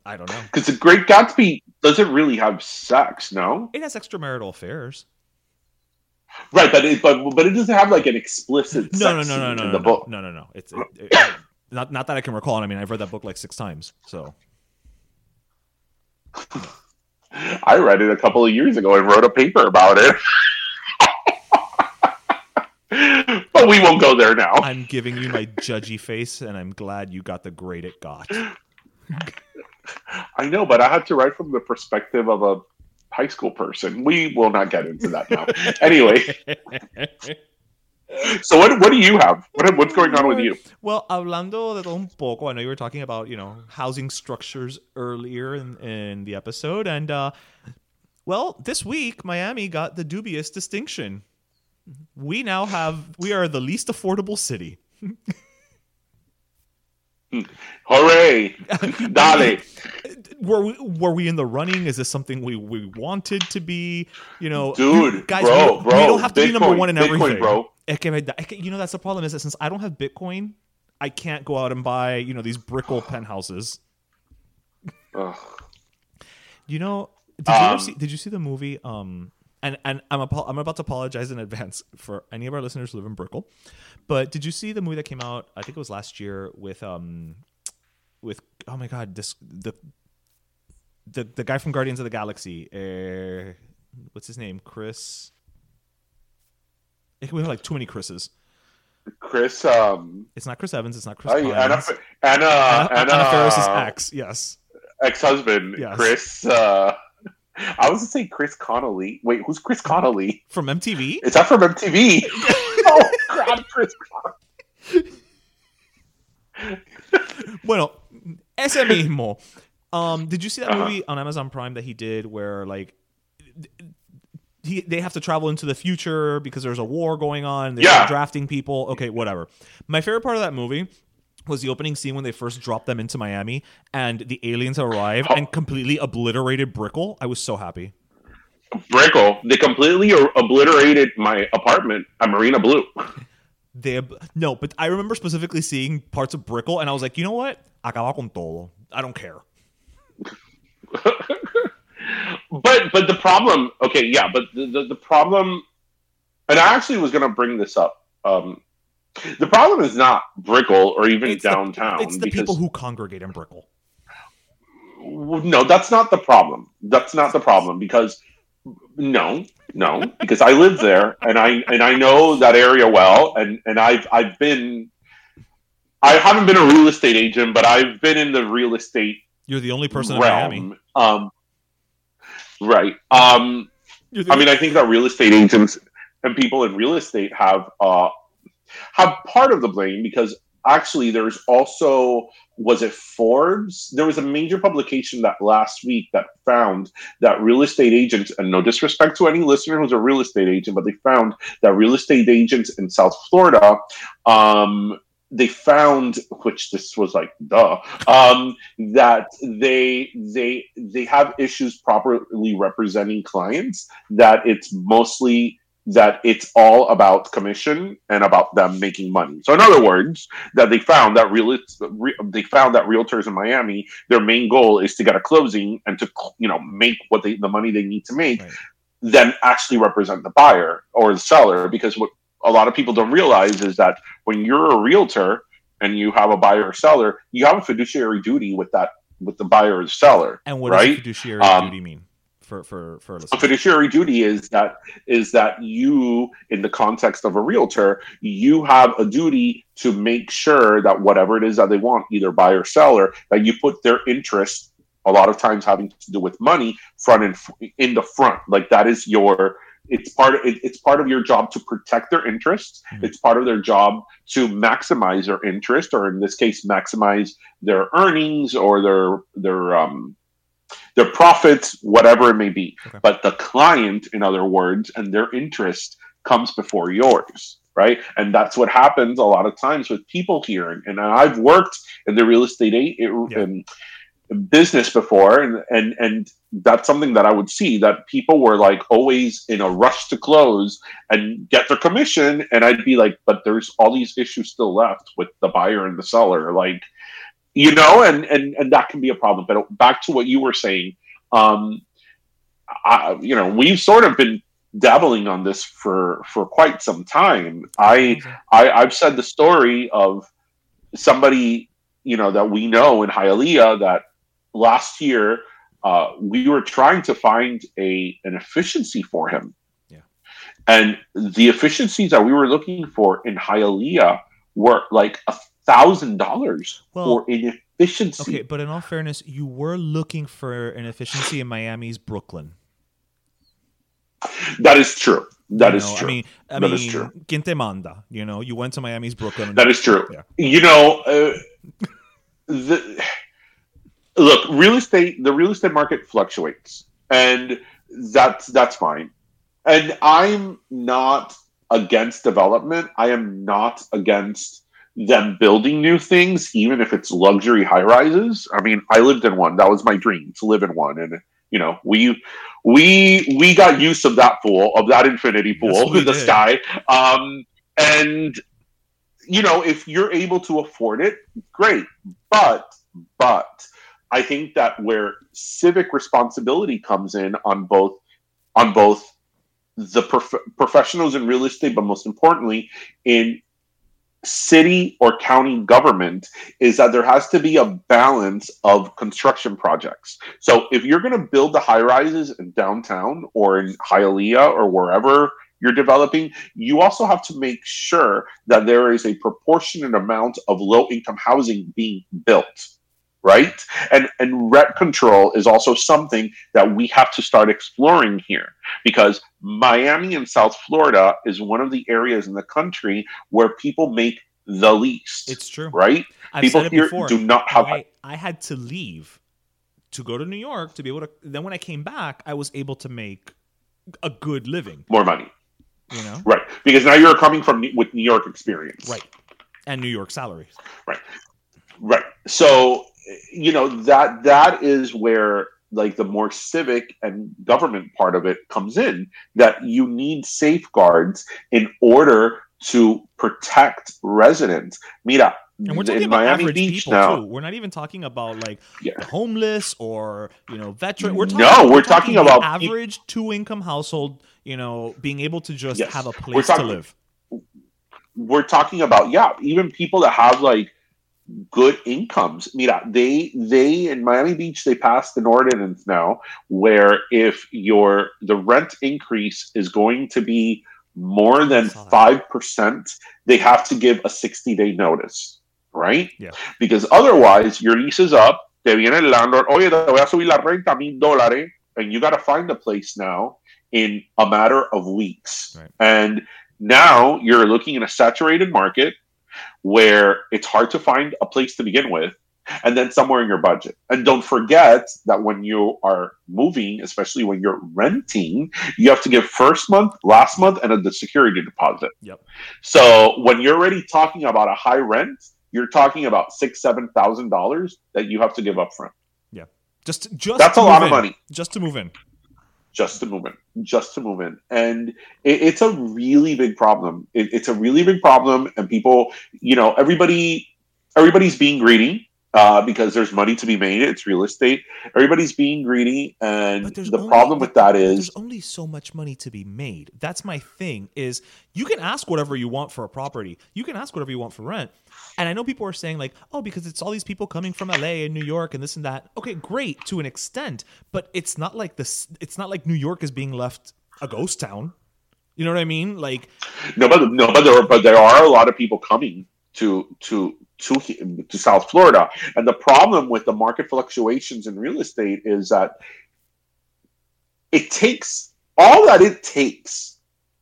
I don't know. Because The Great Gatsby doesn't really have sex, no? It has extramarital affairs. Right, but it doesn't have like an explicit sex in the book. No. It's not that I can recall. I mean, I've read that book like 6 times, so. I read it a couple of years ago and wrote a paper about it. But we won't go there now. I'm giving you my judgy face, and I'm glad you got the grade it got. I know, but I had to write from the perspective of a high school person. We will not get into that now. Anyway. So what do you have? What's going on with you? Well, hablando de un poco, I know you were talking about, you know, housing structures earlier in the episode. And, well, this week, Miami got the dubious distinction. We are the least affordable city. Hooray! Dale. Were we in the running? Is this something we wanted to be? You know, dude, guys, bro, we don't have to be number one in everything, bro. You know, that's the problem. Is that since I don't have Bitcoin, I can't go out and buy, you know, these Brickell penthouses. You know, did you see the movie? And I'm about to apologize in advance for any of our listeners who live in Brickell. But did you see the movie that came out? I think it was last year with oh my god, the guy from Guardians of the Galaxy. What's his name? Chris. We have like too many Chris's. Chris. It's not Chris Evans. It's not Chris. Anna Faris's ex. Yes. Ex-husband. Yes. Chris. I was going to say Chris Connolly. Wait, who's Chris Connolly? From MTV? Is that from MTV? Oh, crap, Chris Connolly. Bueno, ese mismo. Did you see that movie on Amazon Prime that he did where, like, they have to travel into the future because there's a war going on. They're drafting people. Okay, whatever. My favorite part of that movie was the opening scene when they first dropped them into Miami and the aliens arrived and completely obliterated Brickell. I was so happy. Brickell, they completely obliterated my apartment at Marina Blue. But I remember specifically seeing parts of Brickell and I was like, you know what? Acaba con todo. I don't care. But the problem, the problem, and I actually was going to bring this up, the problem is not Brickell or even downtown. It's the people who congregate in Brickell. No, that's not the problem. Because No, because I live there and I know that area well, and I've been, I haven't been a real estate agent, but I've been in the real estate. You're the only person realm. In Miami. Right. I mean, I think that real estate agents and people in real estate have part of the blame, because actually there's also, was it Forbes? There was a major publication that last week that found that real estate agents, and no disrespect to any listener who's a real estate agent, but they found that real estate agents in South Florida, they found, which this was like, duh, that they have issues properly representing clients, that it's mostly that it's all about commission and about them making money. So in other words, that they found that realtors in Miami, their main goal is to get a closing and to, you know, make what the money they need to make, right, then actually represent the buyer or the seller. Because what a lot of people don't realize is that when you're a realtor and you have a buyer or seller, you have a fiduciary duty with the buyer or seller. And what does fiduciary duty mean? For a fiduciary duty is that you, in the context of a realtor, you have a duty to make sure that whatever it is that they want, either buyer or seller, that you put their interest, a lot of times having to do with money, in the front. Like that is your. It's part of your job to protect their interests. Mm-hmm. It's part of their job to maximize their interest, or in this case, maximize their earnings or their profits, whatever it may be. Okay. But the client, in other words, and their interest comes before yours, right? And that's what happens a lot of times with people here. And I've worked in the real estate business before, and that's something that I would see, that people were like always in a rush to close and get their commission, and I'd be like, but there's all these issues still left with the buyer and the seller, like, you know, and that can be a problem. But back to what you were saying, we've sort of been dabbling on this for quite some time. I've said the story of somebody, you know, that we know in Hialeah, that last year we were trying to find an efficiency for him. Yeah. And the efficiencies that we were looking for in Hialeah were like $1,000 for inefficiency. Okay, but in all fairness, you were looking for an efficiency in Miami's Brooklyn. That is true. That is true. I mean, is true. Quien te manda? You know, you went to Miami's Brooklyn. That is true. Yeah. You know, the real estate market fluctuates, and that's fine. And I'm not against development. I am not against them building new things, even if it's luxury high rises. I mean, I lived in one. That was my dream, to live in one. And you know, we got use of that pool, of that infinity pool in the sky. And you know, if you're able to afford it, great. But I think that where civic responsibility comes in on both the professionals in real estate, but most importantly in city or county government, is that there has to be a balance of construction projects. So if you're going to build the high rises in downtown or in Hialeah or wherever you're developing, you also have to make sure that there is a proportionate amount of low income housing being built, right? And rent control is also something that we have to start exploring here, because Miami and South Florida is one of the areas in the country where people make the least. It's true. Right? I've people said it here before. Do not have... I had to leave to go to New York to be able to... Then when I came back, I was able to make a good living. More money. You know? Right. Because now you're coming with New York experience. Right. And New York salaries. Right. Right. So, you know, that is where... like the more civic and government part of it comes in, that you need safeguards in order to protect residents. Mira, and we're talking about Miami average Beach people now, too. We're not even talking about like homeless or, you know, veteran. We're talking about average two-income household, you know, being able to just have a place to live. We're talking about even people that have like good incomes. Mira, they in Miami Beach, they passed an ordinance now where if the rent increase is going to be more than 5%, they have to give a 60-day notice, right? Yeah. Because otherwise, your lease is up. Te viene el landlord, oye, te voy a subir la renta $1,000, and you got to find a place now in a matter of weeks. Right. And now you're looking in a saturated market where it's hard to find a place to begin with, and then somewhere in your budget. And don't forget that when you are moving, especially when you're renting, you have to give first month, last month, and the security deposit. Yep. So when you're already talking about a high rent, you're talking about $6,000, $7,000 that you have to give up front. Yeah. Just that's a lot of money. Just to move in. And it's a really big problem. And people, you know, everybody's being greedy. Because there's money to be made. It's real estate. Everybody's being greedy. And the problem with that is... There's only so much money to be made. That's my thing, is you can ask whatever you want for a property. You can ask whatever you want for rent. And I know people are saying like, oh, because it's all these people coming from LA and New York and this and that. Okay, great to an extent. But it's not like this. It's not like New York is being left a ghost town. You know what I mean? Like, But there are a lot of people coming to South Florida. And the problem with the market fluctuations in real estate is that it takes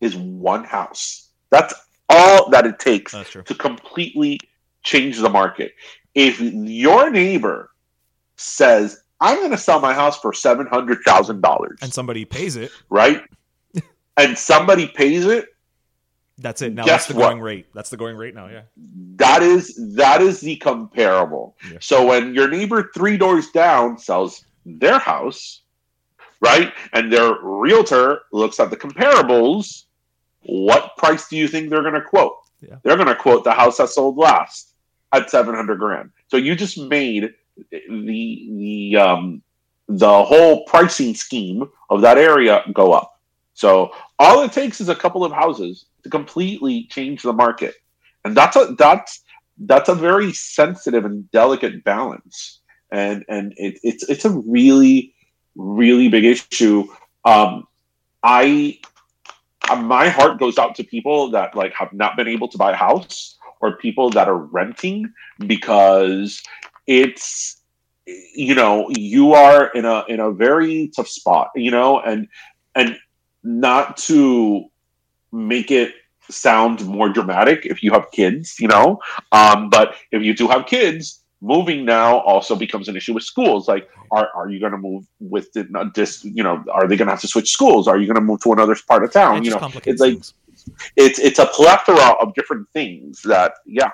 is one house. That's all that it takes to completely change the market. If your neighbor says, I'm going to sell my house for $700,000. And somebody pays it. Right? That's it. Now that's the going rate. That's the going rate now, yeah. That is the comparable. Yeah. So when your neighbor three doors down sells their house, right? And their realtor looks at the comparables, what price do you think they're going to quote? Yeah. They're going to quote the house that sold last at $700,000. So you just made the whole pricing scheme of that area go up. So all it takes is a couple of houses to completely change the market, and that's a very sensitive and delicate balance, and it's a really, really big issue. My heart goes out to people that like have not been able to buy a house, or people that are renting, because it's, you know, you are in a very tough spot, you know, and. Not to make it sound more dramatic if you have kids, you know, but if you do have kids, moving now also becomes an issue with schools. Like, are you going to move with this, you know, are they going to have to switch schools? Are you going to move to another part of town? You know, it's like, it's a plethora of different things that, yeah,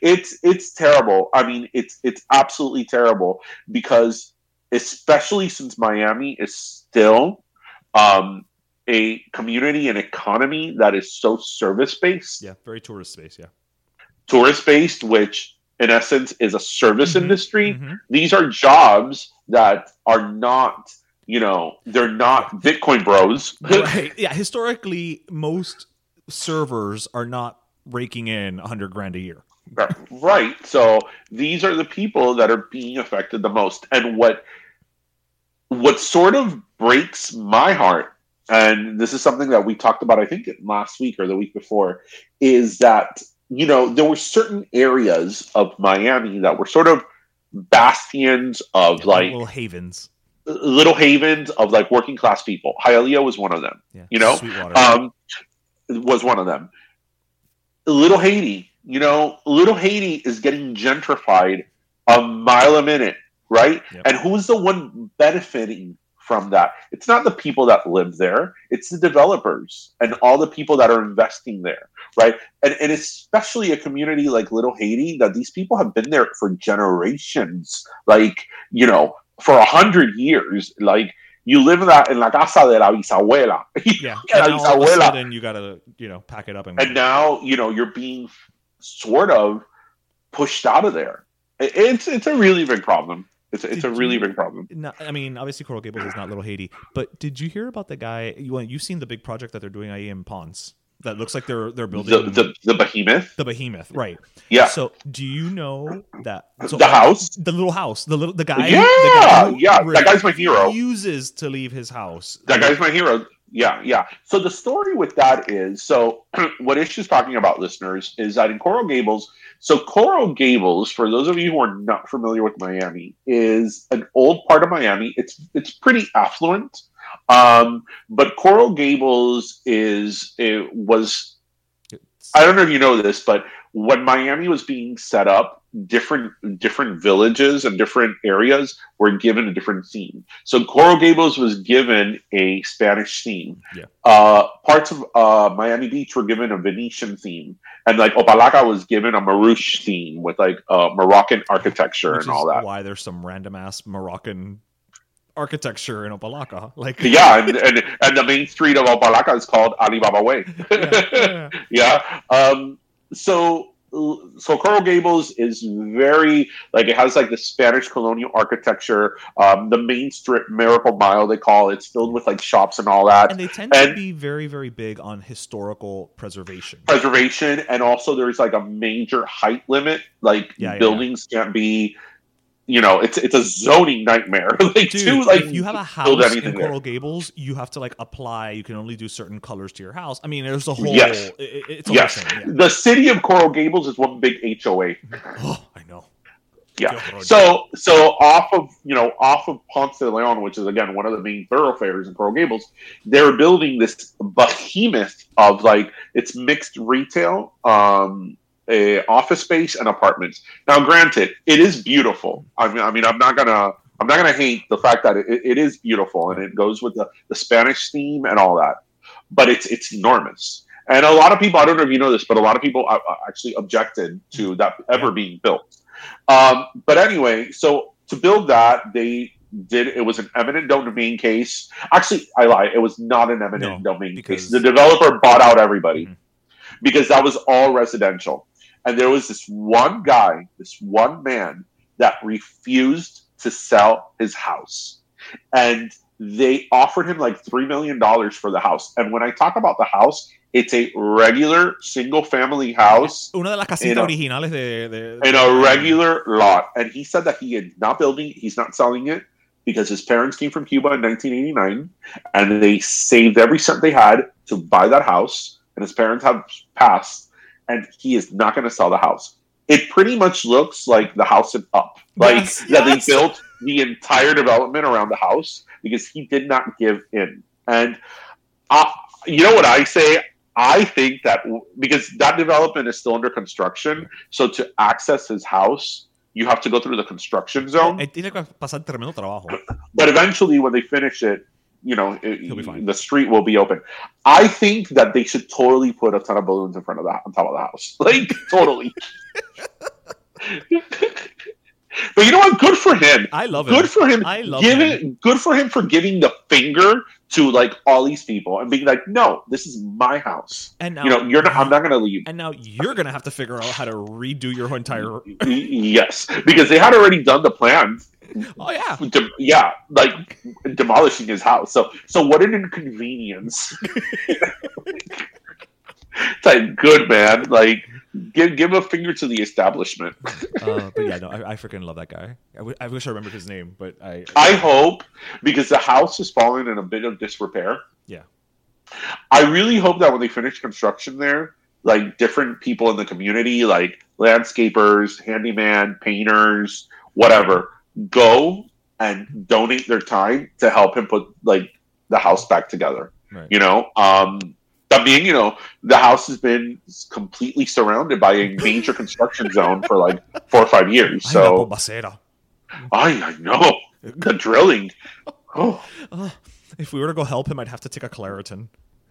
it's terrible. I mean, it's absolutely terrible, because especially since Miami is still, a community and economy that is so service-based. Yeah, very tourist-based, yeah. Tourist-based, which in essence is a service industry. Mm-hmm. These are jobs that are not, you know, they're not Bitcoin bros. Right. Yeah, historically, most servers are not raking in $100,000 a year. Right. So these are the people that are being affected the most. And what sort of breaks my heart, and this is something that we talked about, I think, last week or the week before, is that, you know, there were certain areas of Miami that were sort of bastions of, like... Little havens of, like, working-class people. Hialeah was one of them, yeah, you know? Sweetwater. Was one of them. Little Haiti, you know? Little Haiti is getting gentrified a mile a minute, right? Yep. And who's the one benefiting from that? It's not the people that live there, it's the developers and all the people that are investing there, right? And especially a community like Little Haiti, that these people have been there for generations, like, you know, for 100 years. Like, you live in la casa de la bisabuela. Yeah. And all of a sudden you gotta, you know, pack it up and now, you know, you're being sort of pushed out of there. It's a really big problem. It's a really big problem. No, I mean, obviously, Coral Gables is not Little Haiti, but did you hear about the guy? You've seen the big project that they're doing in Ponce, that looks like they're building the behemoth. The behemoth, right? Yeah. So, do you know that the little house, the guy? Yeah, that guy's my hero. Refuses to leave his house. That guy's my hero. Yeah. So the story with that is, so what Ish is talking about, listeners, is that in Coral Gables, so Coral Gables, for those of you who are not familiar with Miami, is an old part of Miami. It's pretty affluent, but Coral Gables I don't know if you know this, but when Miami was being set up, different villages and different areas were given a different theme. So Coral Gables was given a Spanish theme. Yeah. Parts of Miami Beach were given a Venetian theme. And like Opalaca was given a Marouche theme with like Moroccan architecture and all that. Why there's some random ass Moroccan architecture in Opalaca, like and the main street of Opalaca is called Alibaba Way. So Coral Gables is very like, it has like the Spanish colonial architecture. The main strip, Miracle Mile they call it, it's filled with like shops and all that. And they tend to be very, very big on historical preservation. And also there's like a major height limit. Like buildings can't be, you know, it's a zoning nightmare. Like, dude, if you have a house in Coral Gables, you have to like apply. You can only do certain colors to your house. I mean, there's a whole. Yes. It's a yes. Whole thing, yeah. The city of Coral Gables is one big HOA. Oh, I know. Yeah. So off of Ponce de Leon, which is again one of the main thoroughfares in Coral Gables, they're building this behemoth of like, it's mixed retail, office space and apartments. Now, granted, it is beautiful. I mean, I'm not gonna hate the fact that it is beautiful and it goes with the Spanish theme and all that. But it's enormous, and a lot of people, I don't know if you know this, but a lot of people actually objected to that ever being built. But anyway, so to build that, they did. It was an eminent domain case. Actually, I lie. It was not an eminent domain case. The developer bought out everybody because that was all residential. And there was this one man that refused to sell his house. And they offered him like $3 million for the house. And when I talk about the house, it's a regular single-family house. Una de las casitas originales in a regular lot. And he said that he is not building, he's not selling it, because his parents came from Cuba in 1989. And they saved every cent they had to buy that house. And his parents have passed. And he is not going to sell the house. It pretty much looks like the house is up. Like, yes. They built the entire development around the house because he did not give in. And you know what I say? I think that because that development is still under construction, so to access his house, you have to go through the construction zone. But eventually, when they finish it, you know, the street will be open. I think that they should totally put a ton of balloons in front of on top of the house, like totally. But you know what? Good for him. I love it. Good for him. I love it. Good for him for giving the finger to like all these people and being like, "No, this is my house." And now, I'm not going to leave. And now you're going to have to figure out how to redo your entire. Yes, because they had already done the plans. Oh yeah, like demolishing his house. So what an inconvenience! It's like, good man, like give a finger to the establishment. But yeah, no, I freaking love that guy. I wish I remembered his name, but I hope, because the house is falling in a bit of disrepair. Yeah, I really hope that when they finish construction there, like different people in the community, like landscapers, handyman, painters, whatever, go and donate their time to help him put like the house back together. Right. You know, the house has been completely surrounded by a major construction zone for like 4 or 5 years. So I know the drilling. Oh. If we were to go help him, I'd have to take a Claritin.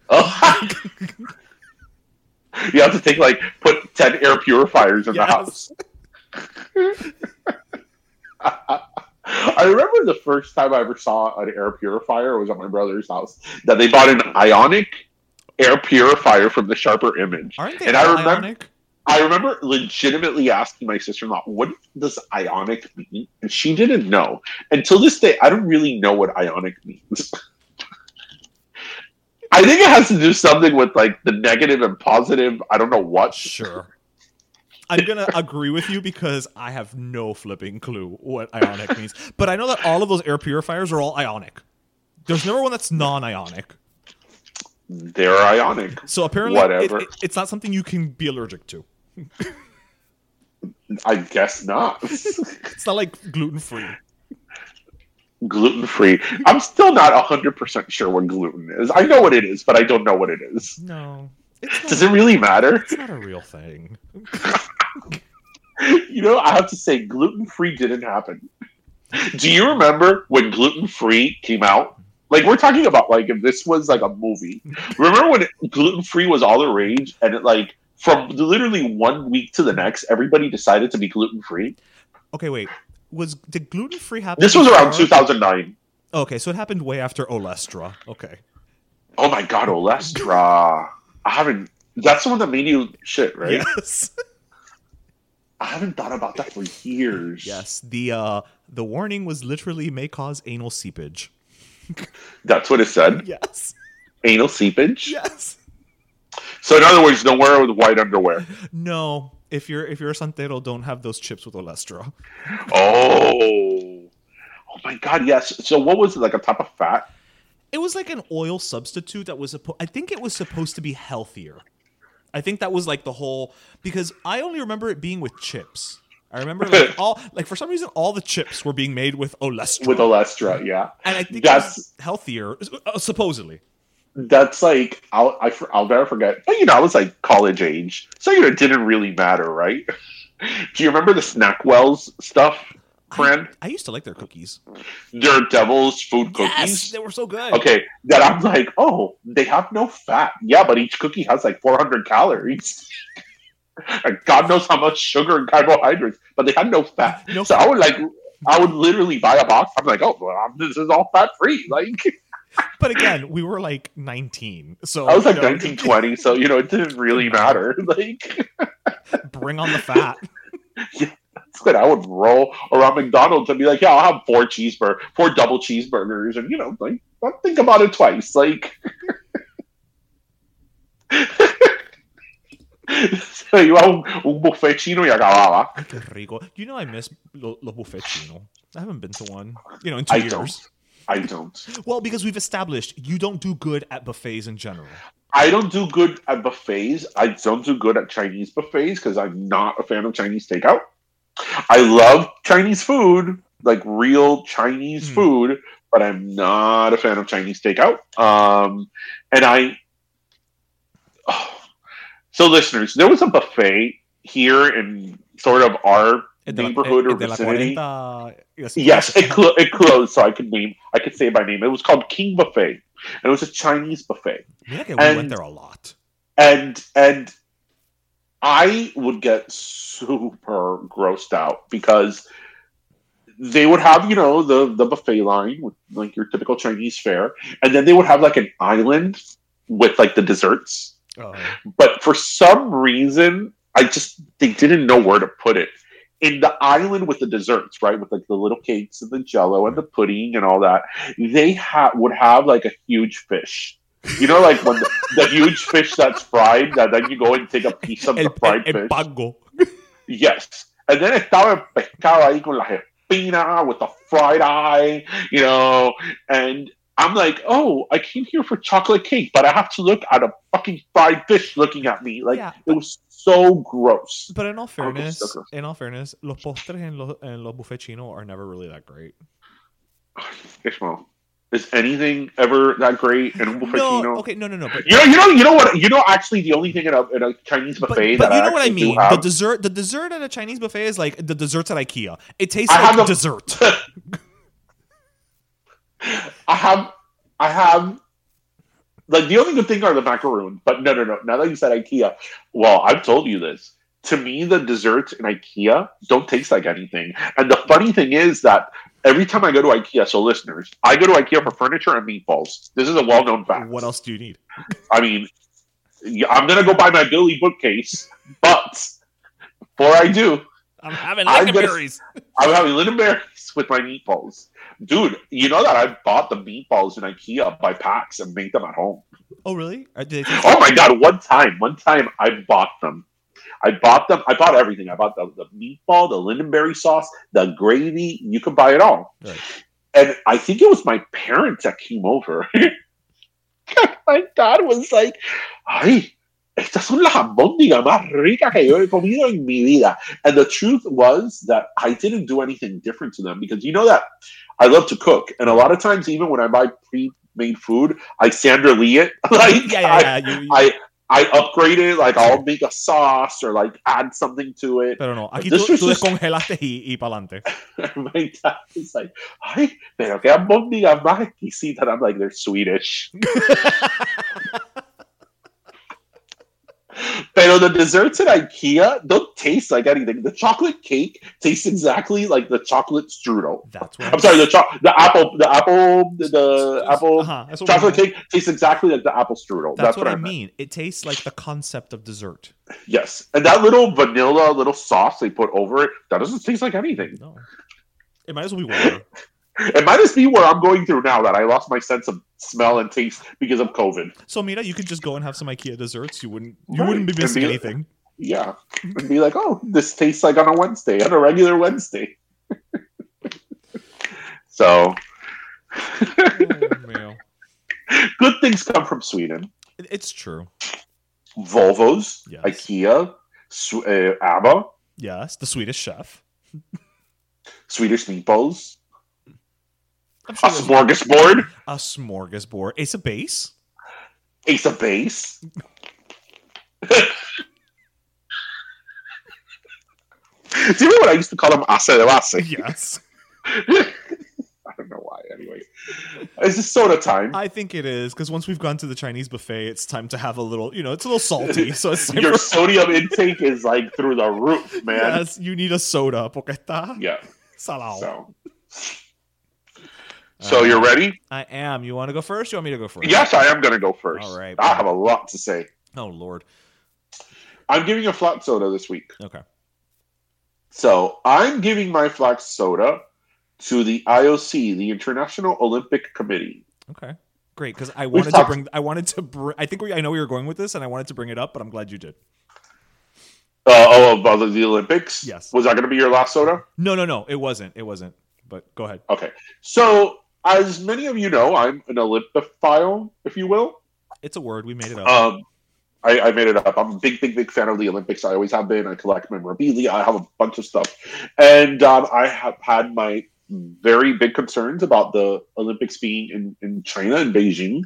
Oh. You have to take put 10 air purifiers in the house. I remember the first time I ever saw an air purifier was at my brother's house. That they bought an ionic air purifier from the Sharper Image. Aren't they ionic? I remember legitimately asking my sister-in-law, "What does ionic mean?" And she didn't know. Until this day, I don't really know what ionic means. I think it has to do something with like the negative and positive. I don't know what. Sure. I'm going to agree with you because I have no flipping clue what ionic means. But I know that all of those air purifiers are all ionic. There's never one that's non-ionic. They're ionic. So apparently it's not something you can be allergic to. I guess not. It's not like gluten-free. Gluten-free. I'm still not 100% sure what gluten is. I know what it is, but I don't know what it is. No. Does it really matter? It's not a real thing. You know, I have to say, gluten-free didn't happen. Do you remember when gluten-free came out? Like, we're talking about, like, if this was, like, a movie. Remember when gluten-free was all the rage? And, it, like, from literally 1 week to the next, everybody decided to be gluten-free? Okay, wait. Did gluten-free happen? This was around 2009. Okay, so it happened way after Olestra. Okay. Oh, my God, Olestra. That's the one that made you shit, right? Yes. I haven't thought about that for years. Yes. The warning was literally may cause anal seepage. That's what it said? Yes. Anal seepage? Yes. So in other words, don't wear it with white underwear. No. If you're a santero, don't have those chips with Olestra. Oh my God, yes. So what was it, like a type of fat? It was like an oil substitute that was I think it was supposed to be healthier. I think that was like the whole, because I only remember it being with chips. I remember like all, like for some reason all the chips were being made with Olestra. With Olestra, yeah. And I think that's it was healthier, supposedly. That's like I'll never forget. But, you know, I was like college age, so you know, it didn't really matter, right? Do you remember the Snackwell's stuff? Friend, I used to like their cookies. Their devil's food cookies. Yes, they were so good. Okay, that I'm like, oh, they have no fat. Yeah, but each cookie has like 400 calories. And God knows how much sugar and carbohydrates, but they had no fat. No so fat. I would literally buy a box. I'm like, oh, well, this is all fat free. Like, but again, we were like 19. So I was like 19, 20. So you know, it didn't really matter. Like, bring on the fat. Yeah. Good. I would roll around McDonald's and be like, yeah, I'll have four double cheeseburgers. And, you know, like, don't think about it twice. Like, so you have un buffet chino y acababa. Que rico. You know, I miss los buffet chino. I haven't been to one, you know, in 2 years. I don't. Well, because we've established you don't do good at buffets in general. I don't do good at buffets. I don't do good at Chinese buffets because I'm not a fan of Chinese takeout. I love Chinese food, like real Chinese food, but I'm not a fan of Chinese takeout. So listeners, there was a buffet here in sort of our neighborhood or vicinity. Yes, it closed, so I could say by name. It was called King Buffet, and it was a Chinese buffet. Yeah, we went there a lot. And I would get super grossed out because they would have, you know, the buffet line with like your typical Chinese fare, and then they would have like an island with like the desserts. Oh. But for some reason, they didn't know where to put it. In the island with the desserts, right, with like the little cakes and the jello and the pudding and all that, they would have like a huge fish. You know, like when the huge fish that's fried, that then you go and take a piece of the fried fish. Pango. Yes. And then estaba el pescado ahí con las espinas, with the fried eye, you know. And I'm like, oh, I came here for chocolate cake, but I have to look at a fucking fried fish looking at me. Like, yeah, it was so gross. But in all fairness, los postres en los buffet chino are never really that great. Is anything ever that great in a buffet? No, okay, no. But, you know, actually, the only thing in a Chinese buffet but that you know what I mean. The dessert at a Chinese buffet is like the desserts at IKEA. It tastes like dessert. I have. Like the only good thing are the macaroons, but no. Now that you said IKEA, well, I've told you this. To me, the desserts in IKEA don't taste like anything. And the funny thing is that every time I go to IKEA, so listeners, I go to IKEA for furniture and meatballs. This is a well-known fact. What else do you need? I mean, I'm going to go buy my Billy bookcase, but before I do, I'm having lingonberries. I'm having lingonberries with my meatballs. Dude, you know that I bought the meatballs in IKEA by packs and made them at home. Oh, really? Oh my God! One time, I bought them. I bought everything. I bought the meatball, the lingonberry sauce, the gravy. You could buy it all. Right. And I think it was my parents that came over. My dad was like, "Ay, estas son las albóndigas más ricas que yo he comido en mi vida." And the truth was that I didn't do anything different to them because you know that I love to cook, and a lot of times, even when I buy pre-made food, I Sandra Lee it. I upgrade it, like I'll make a sauce or like add something to it. Pero no, aquí tú descongelaste y pa'lante. My dad is like, ay, pero que albóndigas más exquisitas. I'm like, they're Swedish. Pero the desserts at IKEA don't taste like anything. The chocolate cake tastes exactly like the chocolate strudel. That's what I'm sorry. The apple chocolate cake tastes exactly like the apple strudel. That's what I mean. It tastes like the concept of dessert. Yes, and that little vanilla little sauce they put over it that doesn't taste like anything. No, it might as well be water. It might just be where I'm going through now that I lost my sense of smell and taste because of COVID. So, Mina, you could just go and have some IKEA desserts. You wouldn't be missing anything. Yeah. And be like, oh, this tastes like on a Wednesday, on a regular Wednesday. So. Oh, good things come from Sweden. It's true. Volvos, yes. IKEA, ABBA. Yes, the Swedish chef. Swedish meatballs. Sure a smorgasbord? A smorgasbord. Ace of Base? Ace of Base? Do you remember when I used to call him Ace de Base? Yes. I don't know why, anyway. Is this soda time? I think it is, because once we've gone to the Chinese buffet, it's time to have a little, it's a little salty. So it's your sodium intake is like through the roof, man. Yes, you need a soda, porque está salado. So you're ready? I am. You want to go first? You want me to go first? Yes, I am going to go first. All right. I have a lot to say. Oh, Lord. I'm giving a flat soda this week. Okay. So I'm giving my flat soda to the IOC, the International Olympic Committee. Okay. Great, because I know we were going with this, and I wanted to bring it up, but I'm glad you did. About the Olympics? Yes. Was that going to be your last soda? No. It wasn't. But go ahead. Okay. So... as many of you know, I'm an Olympophile, if you will. It's a word. We made it up. I made it up. I'm a big, big, big fan of the Olympics. I always have been. I collect memorabilia. I have a bunch of stuff. And I have had my very big concerns about the Olympics being in China and Beijing.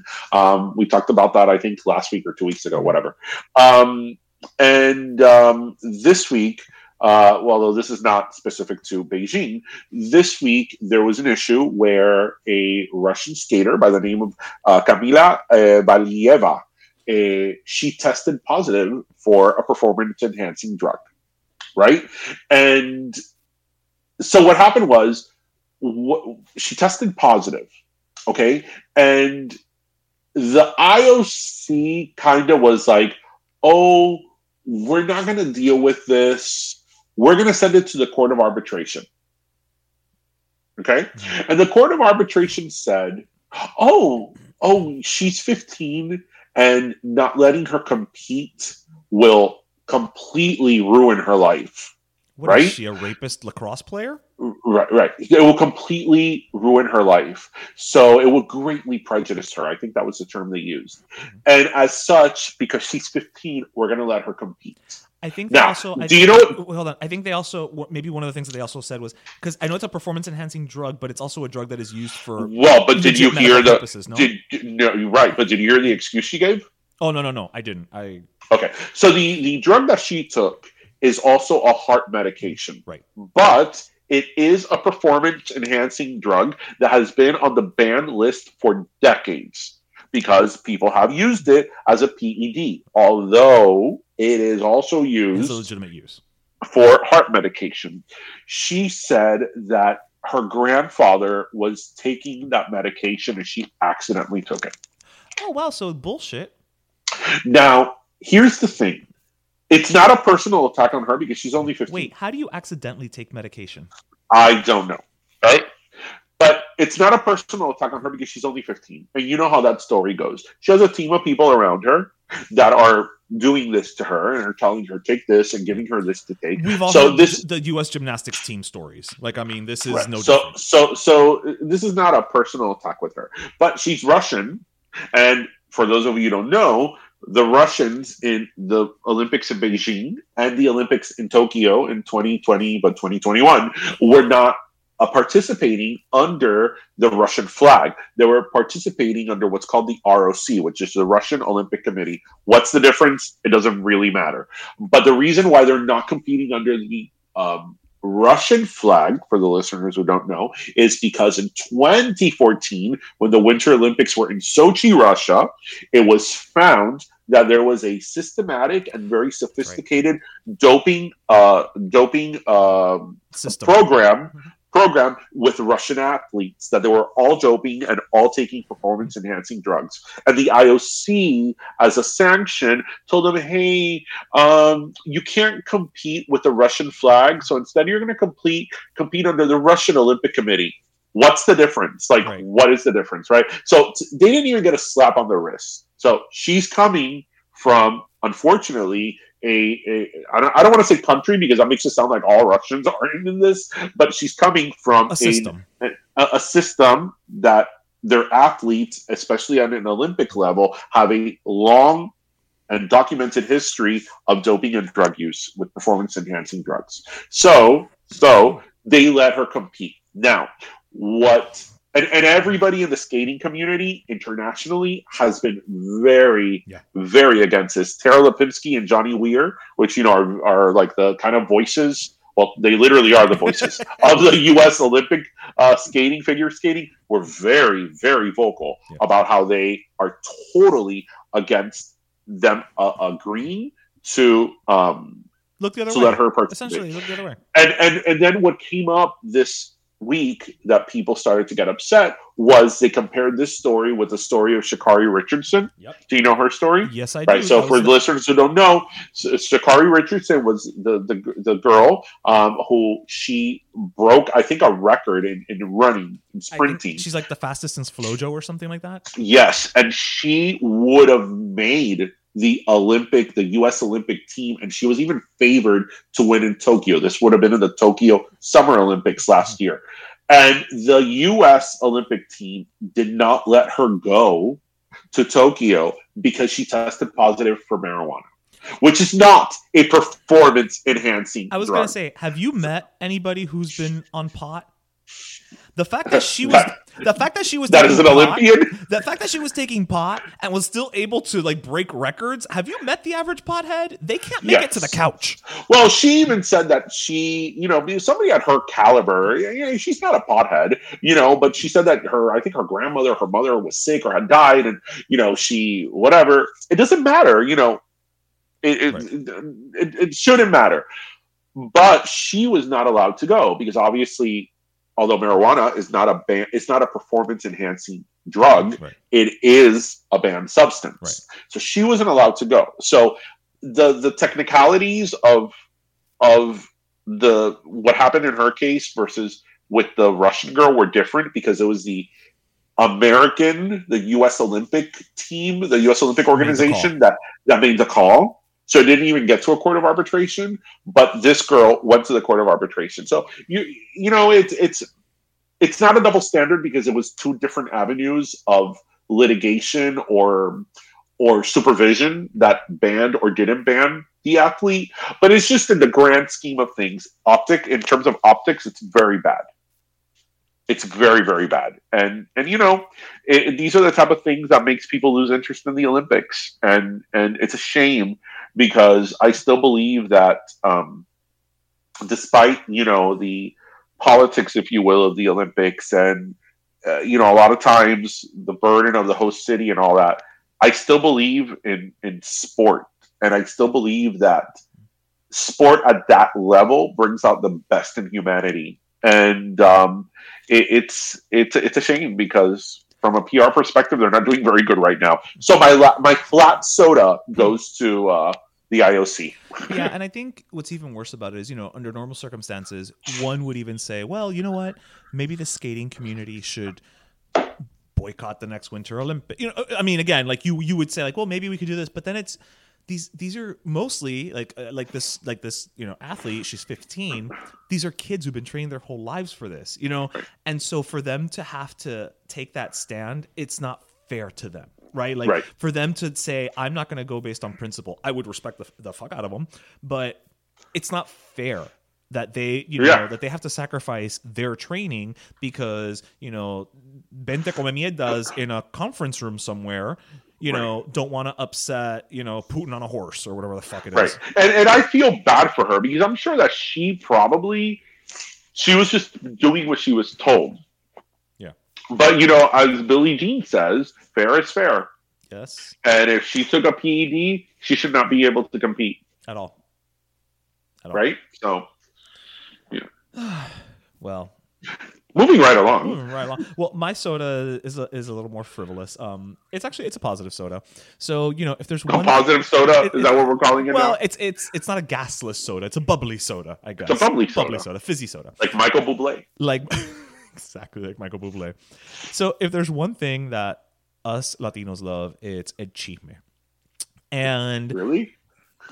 We talked about that, I think, last week or 2 weeks ago, whatever. This week... although this is not specific to Beijing, this week there was an issue where a Russian skater by the name of Kamila Valieva, she tested positive for a performance-enhancing drug, right? And so what happened was she tested positive, okay? And the IOC kind of was like, oh, we're not going to deal with this. We're going to send it to the Court of Arbitration. Okay? And the Court of Arbitration said, oh, she's 15 and not letting her compete will completely ruin her life. What, right? Is she a rapist lacrosse player? Right. It will completely ruin her life. So it will greatly prejudice her. I think that was the term they used. Mm-hmm. And as such, because she's 15, we're going to let her compete. I think they hold on. I think they also, maybe one of the things that they also said was, because I know it's a performance-enhancing drug, but it's also a drug that is used for... Well, but did you hear the... purposes, no? But did you hear the excuse she gave? Oh, no, I didn't. Okay. So the drug that she took is also a heart medication. Right. But it is a performance-enhancing drug that has been on the ban list for decades because people have used it as a PED, although it is also used... It's a legitimate use. ...for heart medication. She said that her grandfather was taking that medication and she accidentally took it. Oh, wow, so bullshit. Now, here's the thing. It's not a personal attack on her because she's only 15. Wait, how do you accidentally take medication? I don't know, right? But it's not a personal attack on her because she's only 15. And you know how that story goes. She has a team of people around her that are doing this to her and are telling her, take this, and giving her this to take. We've also the U.S. gymnastics team stories. Like, I mean, this is right. No different. So this is not a personal attack with her. But she's Russian. And for those of you who don't know, the Russians in the Olympics in Beijing and the Olympics in Tokyo in 2020, but 2021, were not participating under the Russian flag. They were participating under what's called the ROC, which is the Russian Olympic Committee. What's the difference? It doesn't really matter. But the reason why they're not competing under the Russian flag, for the listeners who don't know, is because in 2014, when the Winter Olympics were in Sochi, Russia, it was found that there was a systematic and very sophisticated doping program with Russian athletes, that they were all doping and all taking performance-enhancing drugs. And the IOC, as a sanction, told them, hey, you can't compete with the Russian flag, so instead you're going to compete under the Russian Olympic Committee. What's the difference? Like, What is the difference, right? So they didn't even get a slap on the wrist. So she's coming from, unfortunately, I don't want to say country because that makes it sound like all Russians aren't in this, but she's coming from a system that their athletes, especially at an Olympic level, have a long and documented history of doping and drug use with performance-enhancing drugs. So they let her compete. Now, And everybody in the skating community internationally has been very against this. Tara Lipinski and Johnny Weir, which, you know, are like the kind of voices. Well, they literally are the voices of the U.S. Olympic figure skating, were very, very vocal about how they are totally against them agreeing to look the other way. Let her participate. Essentially, look the other way. And then what came up this week that people started to get upset was they compared this story with the story of Sha'Carri Richardson. Yep. Do you know her story? Yes, I do. Right. So for the listeners who don't know, Sha'Carri Richardson was the girl who she broke, I think, a record in running, in sprinting. She's like the fastest since Flojo or something like that. Yes, and she would have made the U.S. Olympic team, and she was even favored to win in Tokyo. This would have been in the Tokyo Summer Olympics last year. And the U.S. Olympic team did not let her go to Tokyo because she tested positive for marijuana, which is not a performance-enhancing drug. I was going to say, have you met anybody who's been on pot? The fact that she was taking pot and was still able to like break records. Have you met the average pothead? They can't make it to the couch. Well, she even said that she, you know, somebody at her caliber, you know, she's not a pothead, you know, but she said that I think her grandmother, her mother was sick or had died, and you know, she whatever. It doesn't matter, you know. It shouldn't matter, but she was not allowed to go because obviously. Although marijuana is not it's not a performance-enhancing drug. Right. It is a banned substance. Right. So she wasn't allowed to go. So the technicalities of the what happened in her case versus with the Russian girl were different because it was the American, the U.S. Olympic team, the U.S. Olympic organization that made the call. So it didn't even get to a court of arbitration, but this girl went to the court of arbitration. So you know it's not a double standard because it was two different avenues of litigation or supervision that banned or didn't ban the athlete. But it's just in the grand scheme of things, in terms of optics, it's very bad. It's very, very bad. And you know, these are the type of things that makes people lose interest in the Olympics. And it's a shame because I still believe that despite, you know, the politics, if you will, of the Olympics and, you know, a lot of times the burden of the host city and all that, I still believe in sport. And I still believe that sport at that level brings out the best in humanity. And it's a shame because from a PR perspective, they're not doing very good right now. So my flat soda goes to the IOC. Yeah, and I think what's even worse about it is, you know, under normal circumstances, one would even say, well, you know what, maybe the skating community should boycott the next Winter Olympics. You know, I mean, again, like you would say, like, well, maybe we could do this, but then it's these are mostly like this, you know, athlete. She's 15. These are kids who've been training their whole lives for this, you know, and so for them to have to take that stand, it's not fair to them. Right. Like, right. For them to say, I'm not going to go based on principle, I would respect the fuck out of them, but it's not fair that they, you know, that they have to sacrifice their training because, you know, 20 come mierdas in a conference room somewhere, you know, don't want to upset, you know, Putin on a horse or whatever the fuck it is. And I feel bad for her because I'm sure that she was just doing what she was told. But, you know, as Billie Jean says, fair is fair. Yes. And if she took a PED, she should not be able to compete. At all. Right? So, yeah. Well. Moving right along. Well, my soda is a little more frivolous. It's a positive soda. So, you know, if there's one... Positive soda? Is that what we're calling it now? Well, it's not a gasless soda. It's a bubbly soda, I guess. It's a bubbly soda. Fizzy soda. Like Michael Bublé. Exactly like Michael Bublé. So if there's one thing that us Latinos love, it's el chisme. And really?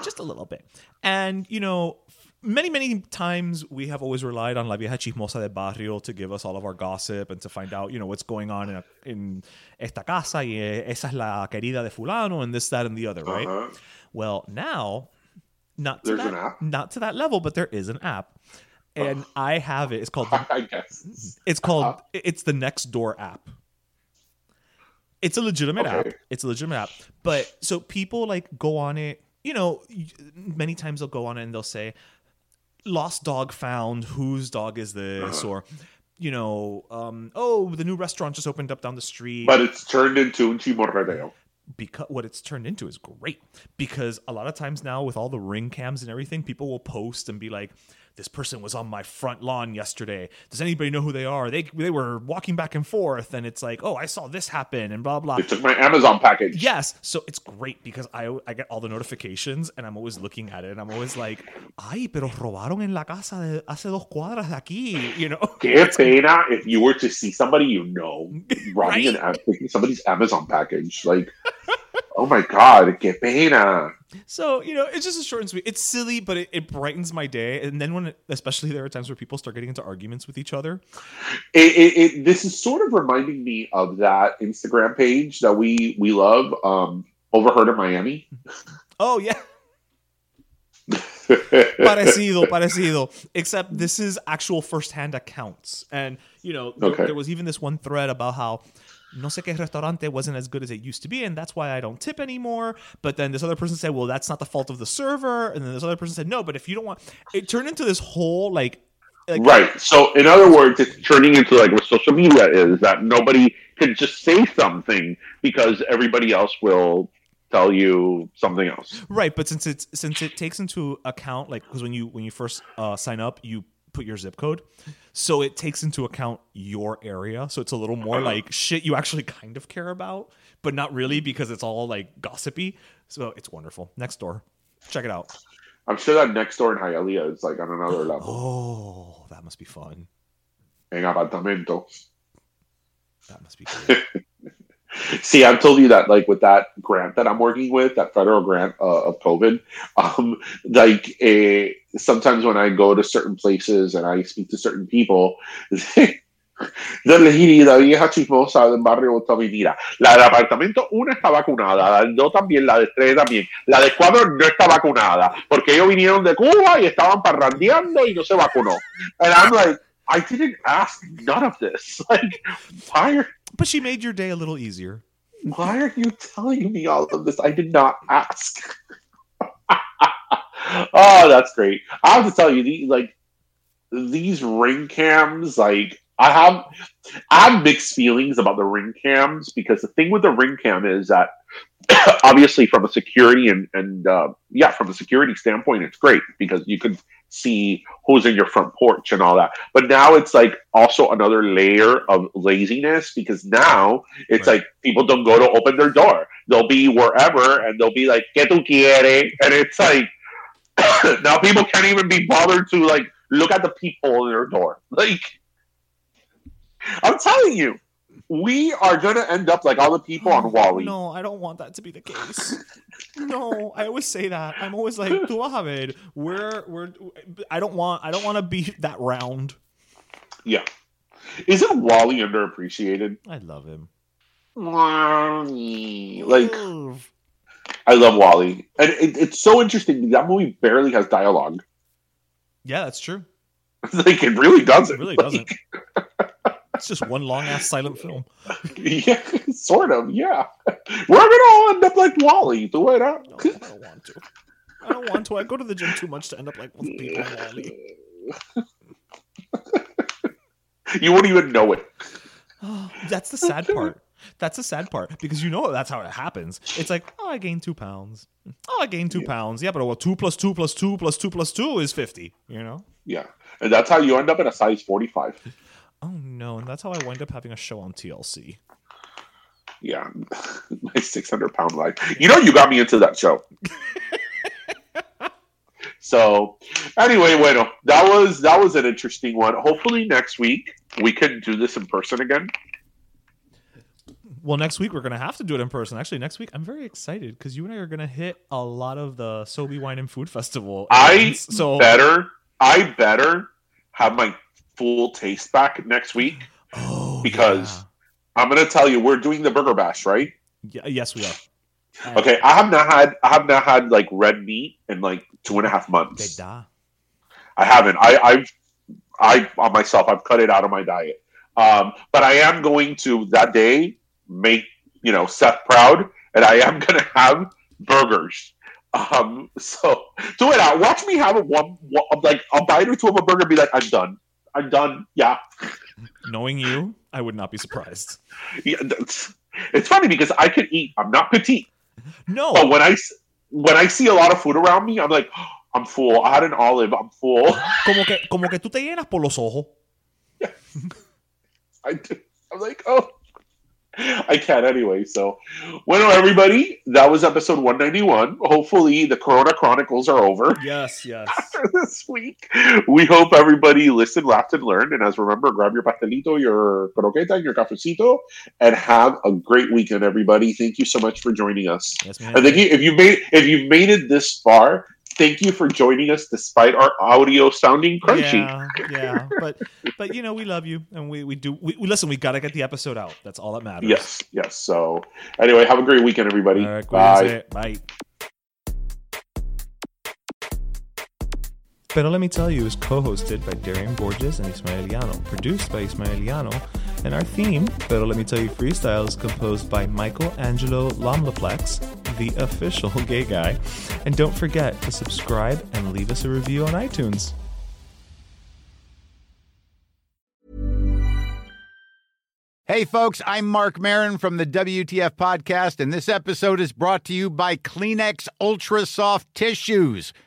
Just a little bit. And, you know, many, many times we have always relied on La Vieja Chismosa de Barrio to give us all of our gossip and to find out, you know, what's going on in esta casa, y esa es la querida de fulano, and this, that, and the other, right? Uh-huh. Well, now, not to that level, but there is an app. And I have it. It's called. I guess it's called. It's the Nextdoor app. It's a legitimate app. But so people like go on it. You know, many times they'll go on it and they'll say, "Lost dog found. Whose dog is this?" Or, you know, oh, the new restaurant just opened up down the street. But it's turned into un chimorreo. Because what it's turned into is great. Because a lot of times now with all the ring cams and everything, people will post and be like, this person was on my front lawn yesterday. Does anybody know who they are? They were walking back and forth, and it's like, oh, I saw this happen, and blah, blah. They took my Amazon package. Yes. So it's great because I get all the notifications, and I'm always looking at it, and I'm always like, ay, pero robaron en la casa de hace dos cuadras de aquí, you know? Qué pena if you were to see somebody you know robbing somebody's Amazon package. Like, oh my God, qué pena. So, you know, it's just a short and sweet. It's silly, but it brightens my day. And then especially there are times where people start getting into arguments with each other. This is sort of reminding me of that Instagram page that we love, Overheard in Miami. Oh, yeah. parecido. Except this is actual firsthand accounts. And, you know, there was even this one thread about how no sé qué restaurante wasn't as good as it used to be, and that's why I don't tip anymore. But then this other person said, well, that's not the fault of the server. And then this other person said, no, but if you don't want... It turned into this whole, Right. So, in other words, it's turning into, what social media is, that nobody could just say something because everybody else will tell you something else. Right, but since it takes into account, because when you first sign up, you put your zip code, so it takes into account your area, so it's a little more shit you actually kind of care about but not really because it's all gossipy. So it's wonderful. Nextdoor, check it out. I'm sure that Nextdoor in Hialeah is on another level. Oh, that must be fun. En apartamento. That must be cool. See, I've told you that, with that grant that I'm working with, that federal grant of COVID, sometimes when I go to certain places and I speak to certain people, la vieja chismosa del barrio will tell me, mira, la del apartamento una está vacunada, la del dos también, la del tres también, la del cuatro no está vacunada, porque ellos vinieron de Cuba y estaban parrandeando y no se vacunó. And I'm like, I didn't ask none of this. Why are... But she made your day a little easier. Why are you telling me all of this? I did not ask. Oh, that's great. I have to tell you, these ring cams, I have mixed feelings about the ring cams, because the thing with the ring cam is that obviously from a security standpoint, it's great because you could see who's in your front porch and all that. But now it's like also another layer of laziness, because now it's like people don't go to open their door. They'll be wherever and they'll be like, ¿Qué tú quieres? And it's like, now people can't even be bothered to like look at the people in their door. Like, I'm telling you, we are going to end up like all the people on WALL-E. No, I don't want that to be the case. No, I always say that. I'm always like, tú vas a ver, I don't want to be that round. Yeah. Isn't WALL-E underappreciated? I love him. WALL-E. Like, I love WALL-E. And it's so interesting. That movie barely has dialogue. Yeah, that's true. Like, it really doesn't. It really doesn't. It's just one long-ass silent film. Yeah, sort of, yeah. We're going to all end up like WALL-E. Do it up. No, I don't want to. I go to the gym too much to end up like all the people in WALL-E. You won't even know it. Oh, that's the sad part. That's the sad part, because you know that's how it happens. It's like, oh, I gained 2 pounds. Yeah, but well, 2 + 2 + 2 + 2 + 2 is 50, you know? Yeah, and that's how you end up in a size 45. Oh, no, and that's how I wind up having a show on TLC. Yeah, my 600-pound life. You know you got me into that show. So, anyway, bueno, that was an interesting one. Hopefully next week we can do this in person again. Well, next week we're going to have to do it in person. Actually, next week I'm very excited because you and I are going to hit a lot of the Sobe Wine and Food Festival events. I better have my full taste back next week, I'm gonna tell you, we're doing the Burger Bash, right? Yeah, yes, we are. Okay, I have not had like red meat in like 2.5 months. I haven't. I've cut it out of my diet. But I am going to that day make Seth proud, and I am gonna have burgers. So do it out. Watch me have a bite or two of a burger. And be like, I'm done. Yeah. Knowing you, I would not be surprised. Yeah, it's funny because I can eat. I'm not petite. No. But when I see a lot of food around me, I'm like, oh, I'm full. I had an olive. I'm full. Como que tú te llenas por los ojos. Yeah. I do. I'm like, oh, I can't anyway. So, bueno, everybody, that was episode 191. Hopefully, the Corona Chronicles are over. Yes. After this week, we hope everybody listened, laughed, and learned. And as remember, grab your pastelito, your croqueta, your cafecito, and have a great weekend, everybody. Thank you so much for joining us. Yes, ma'am. And thank you if you've made it this far. Thank you for joining us despite our audio sounding crunchy. Yeah. But we love you, and we do listen, we gotta get the episode out. That's all that matters. Yes. So anyway, have a great weekend, everybody. All right, bye. Pero Let Me Tell You is co-hosted by Darian Borges and Ismaeliano, produced by Ismaeliano, and our theme, Pero Let Me Tell You Freestyle, is composed by Michael Angelo Lomlaplex, the official gay guy. And don't forget to subscribe and leave us a review on iTunes. Hey folks, I'm Mark Maron from the WTF Podcast, and this episode is brought to you by Kleenex Ultra Soft Tissues,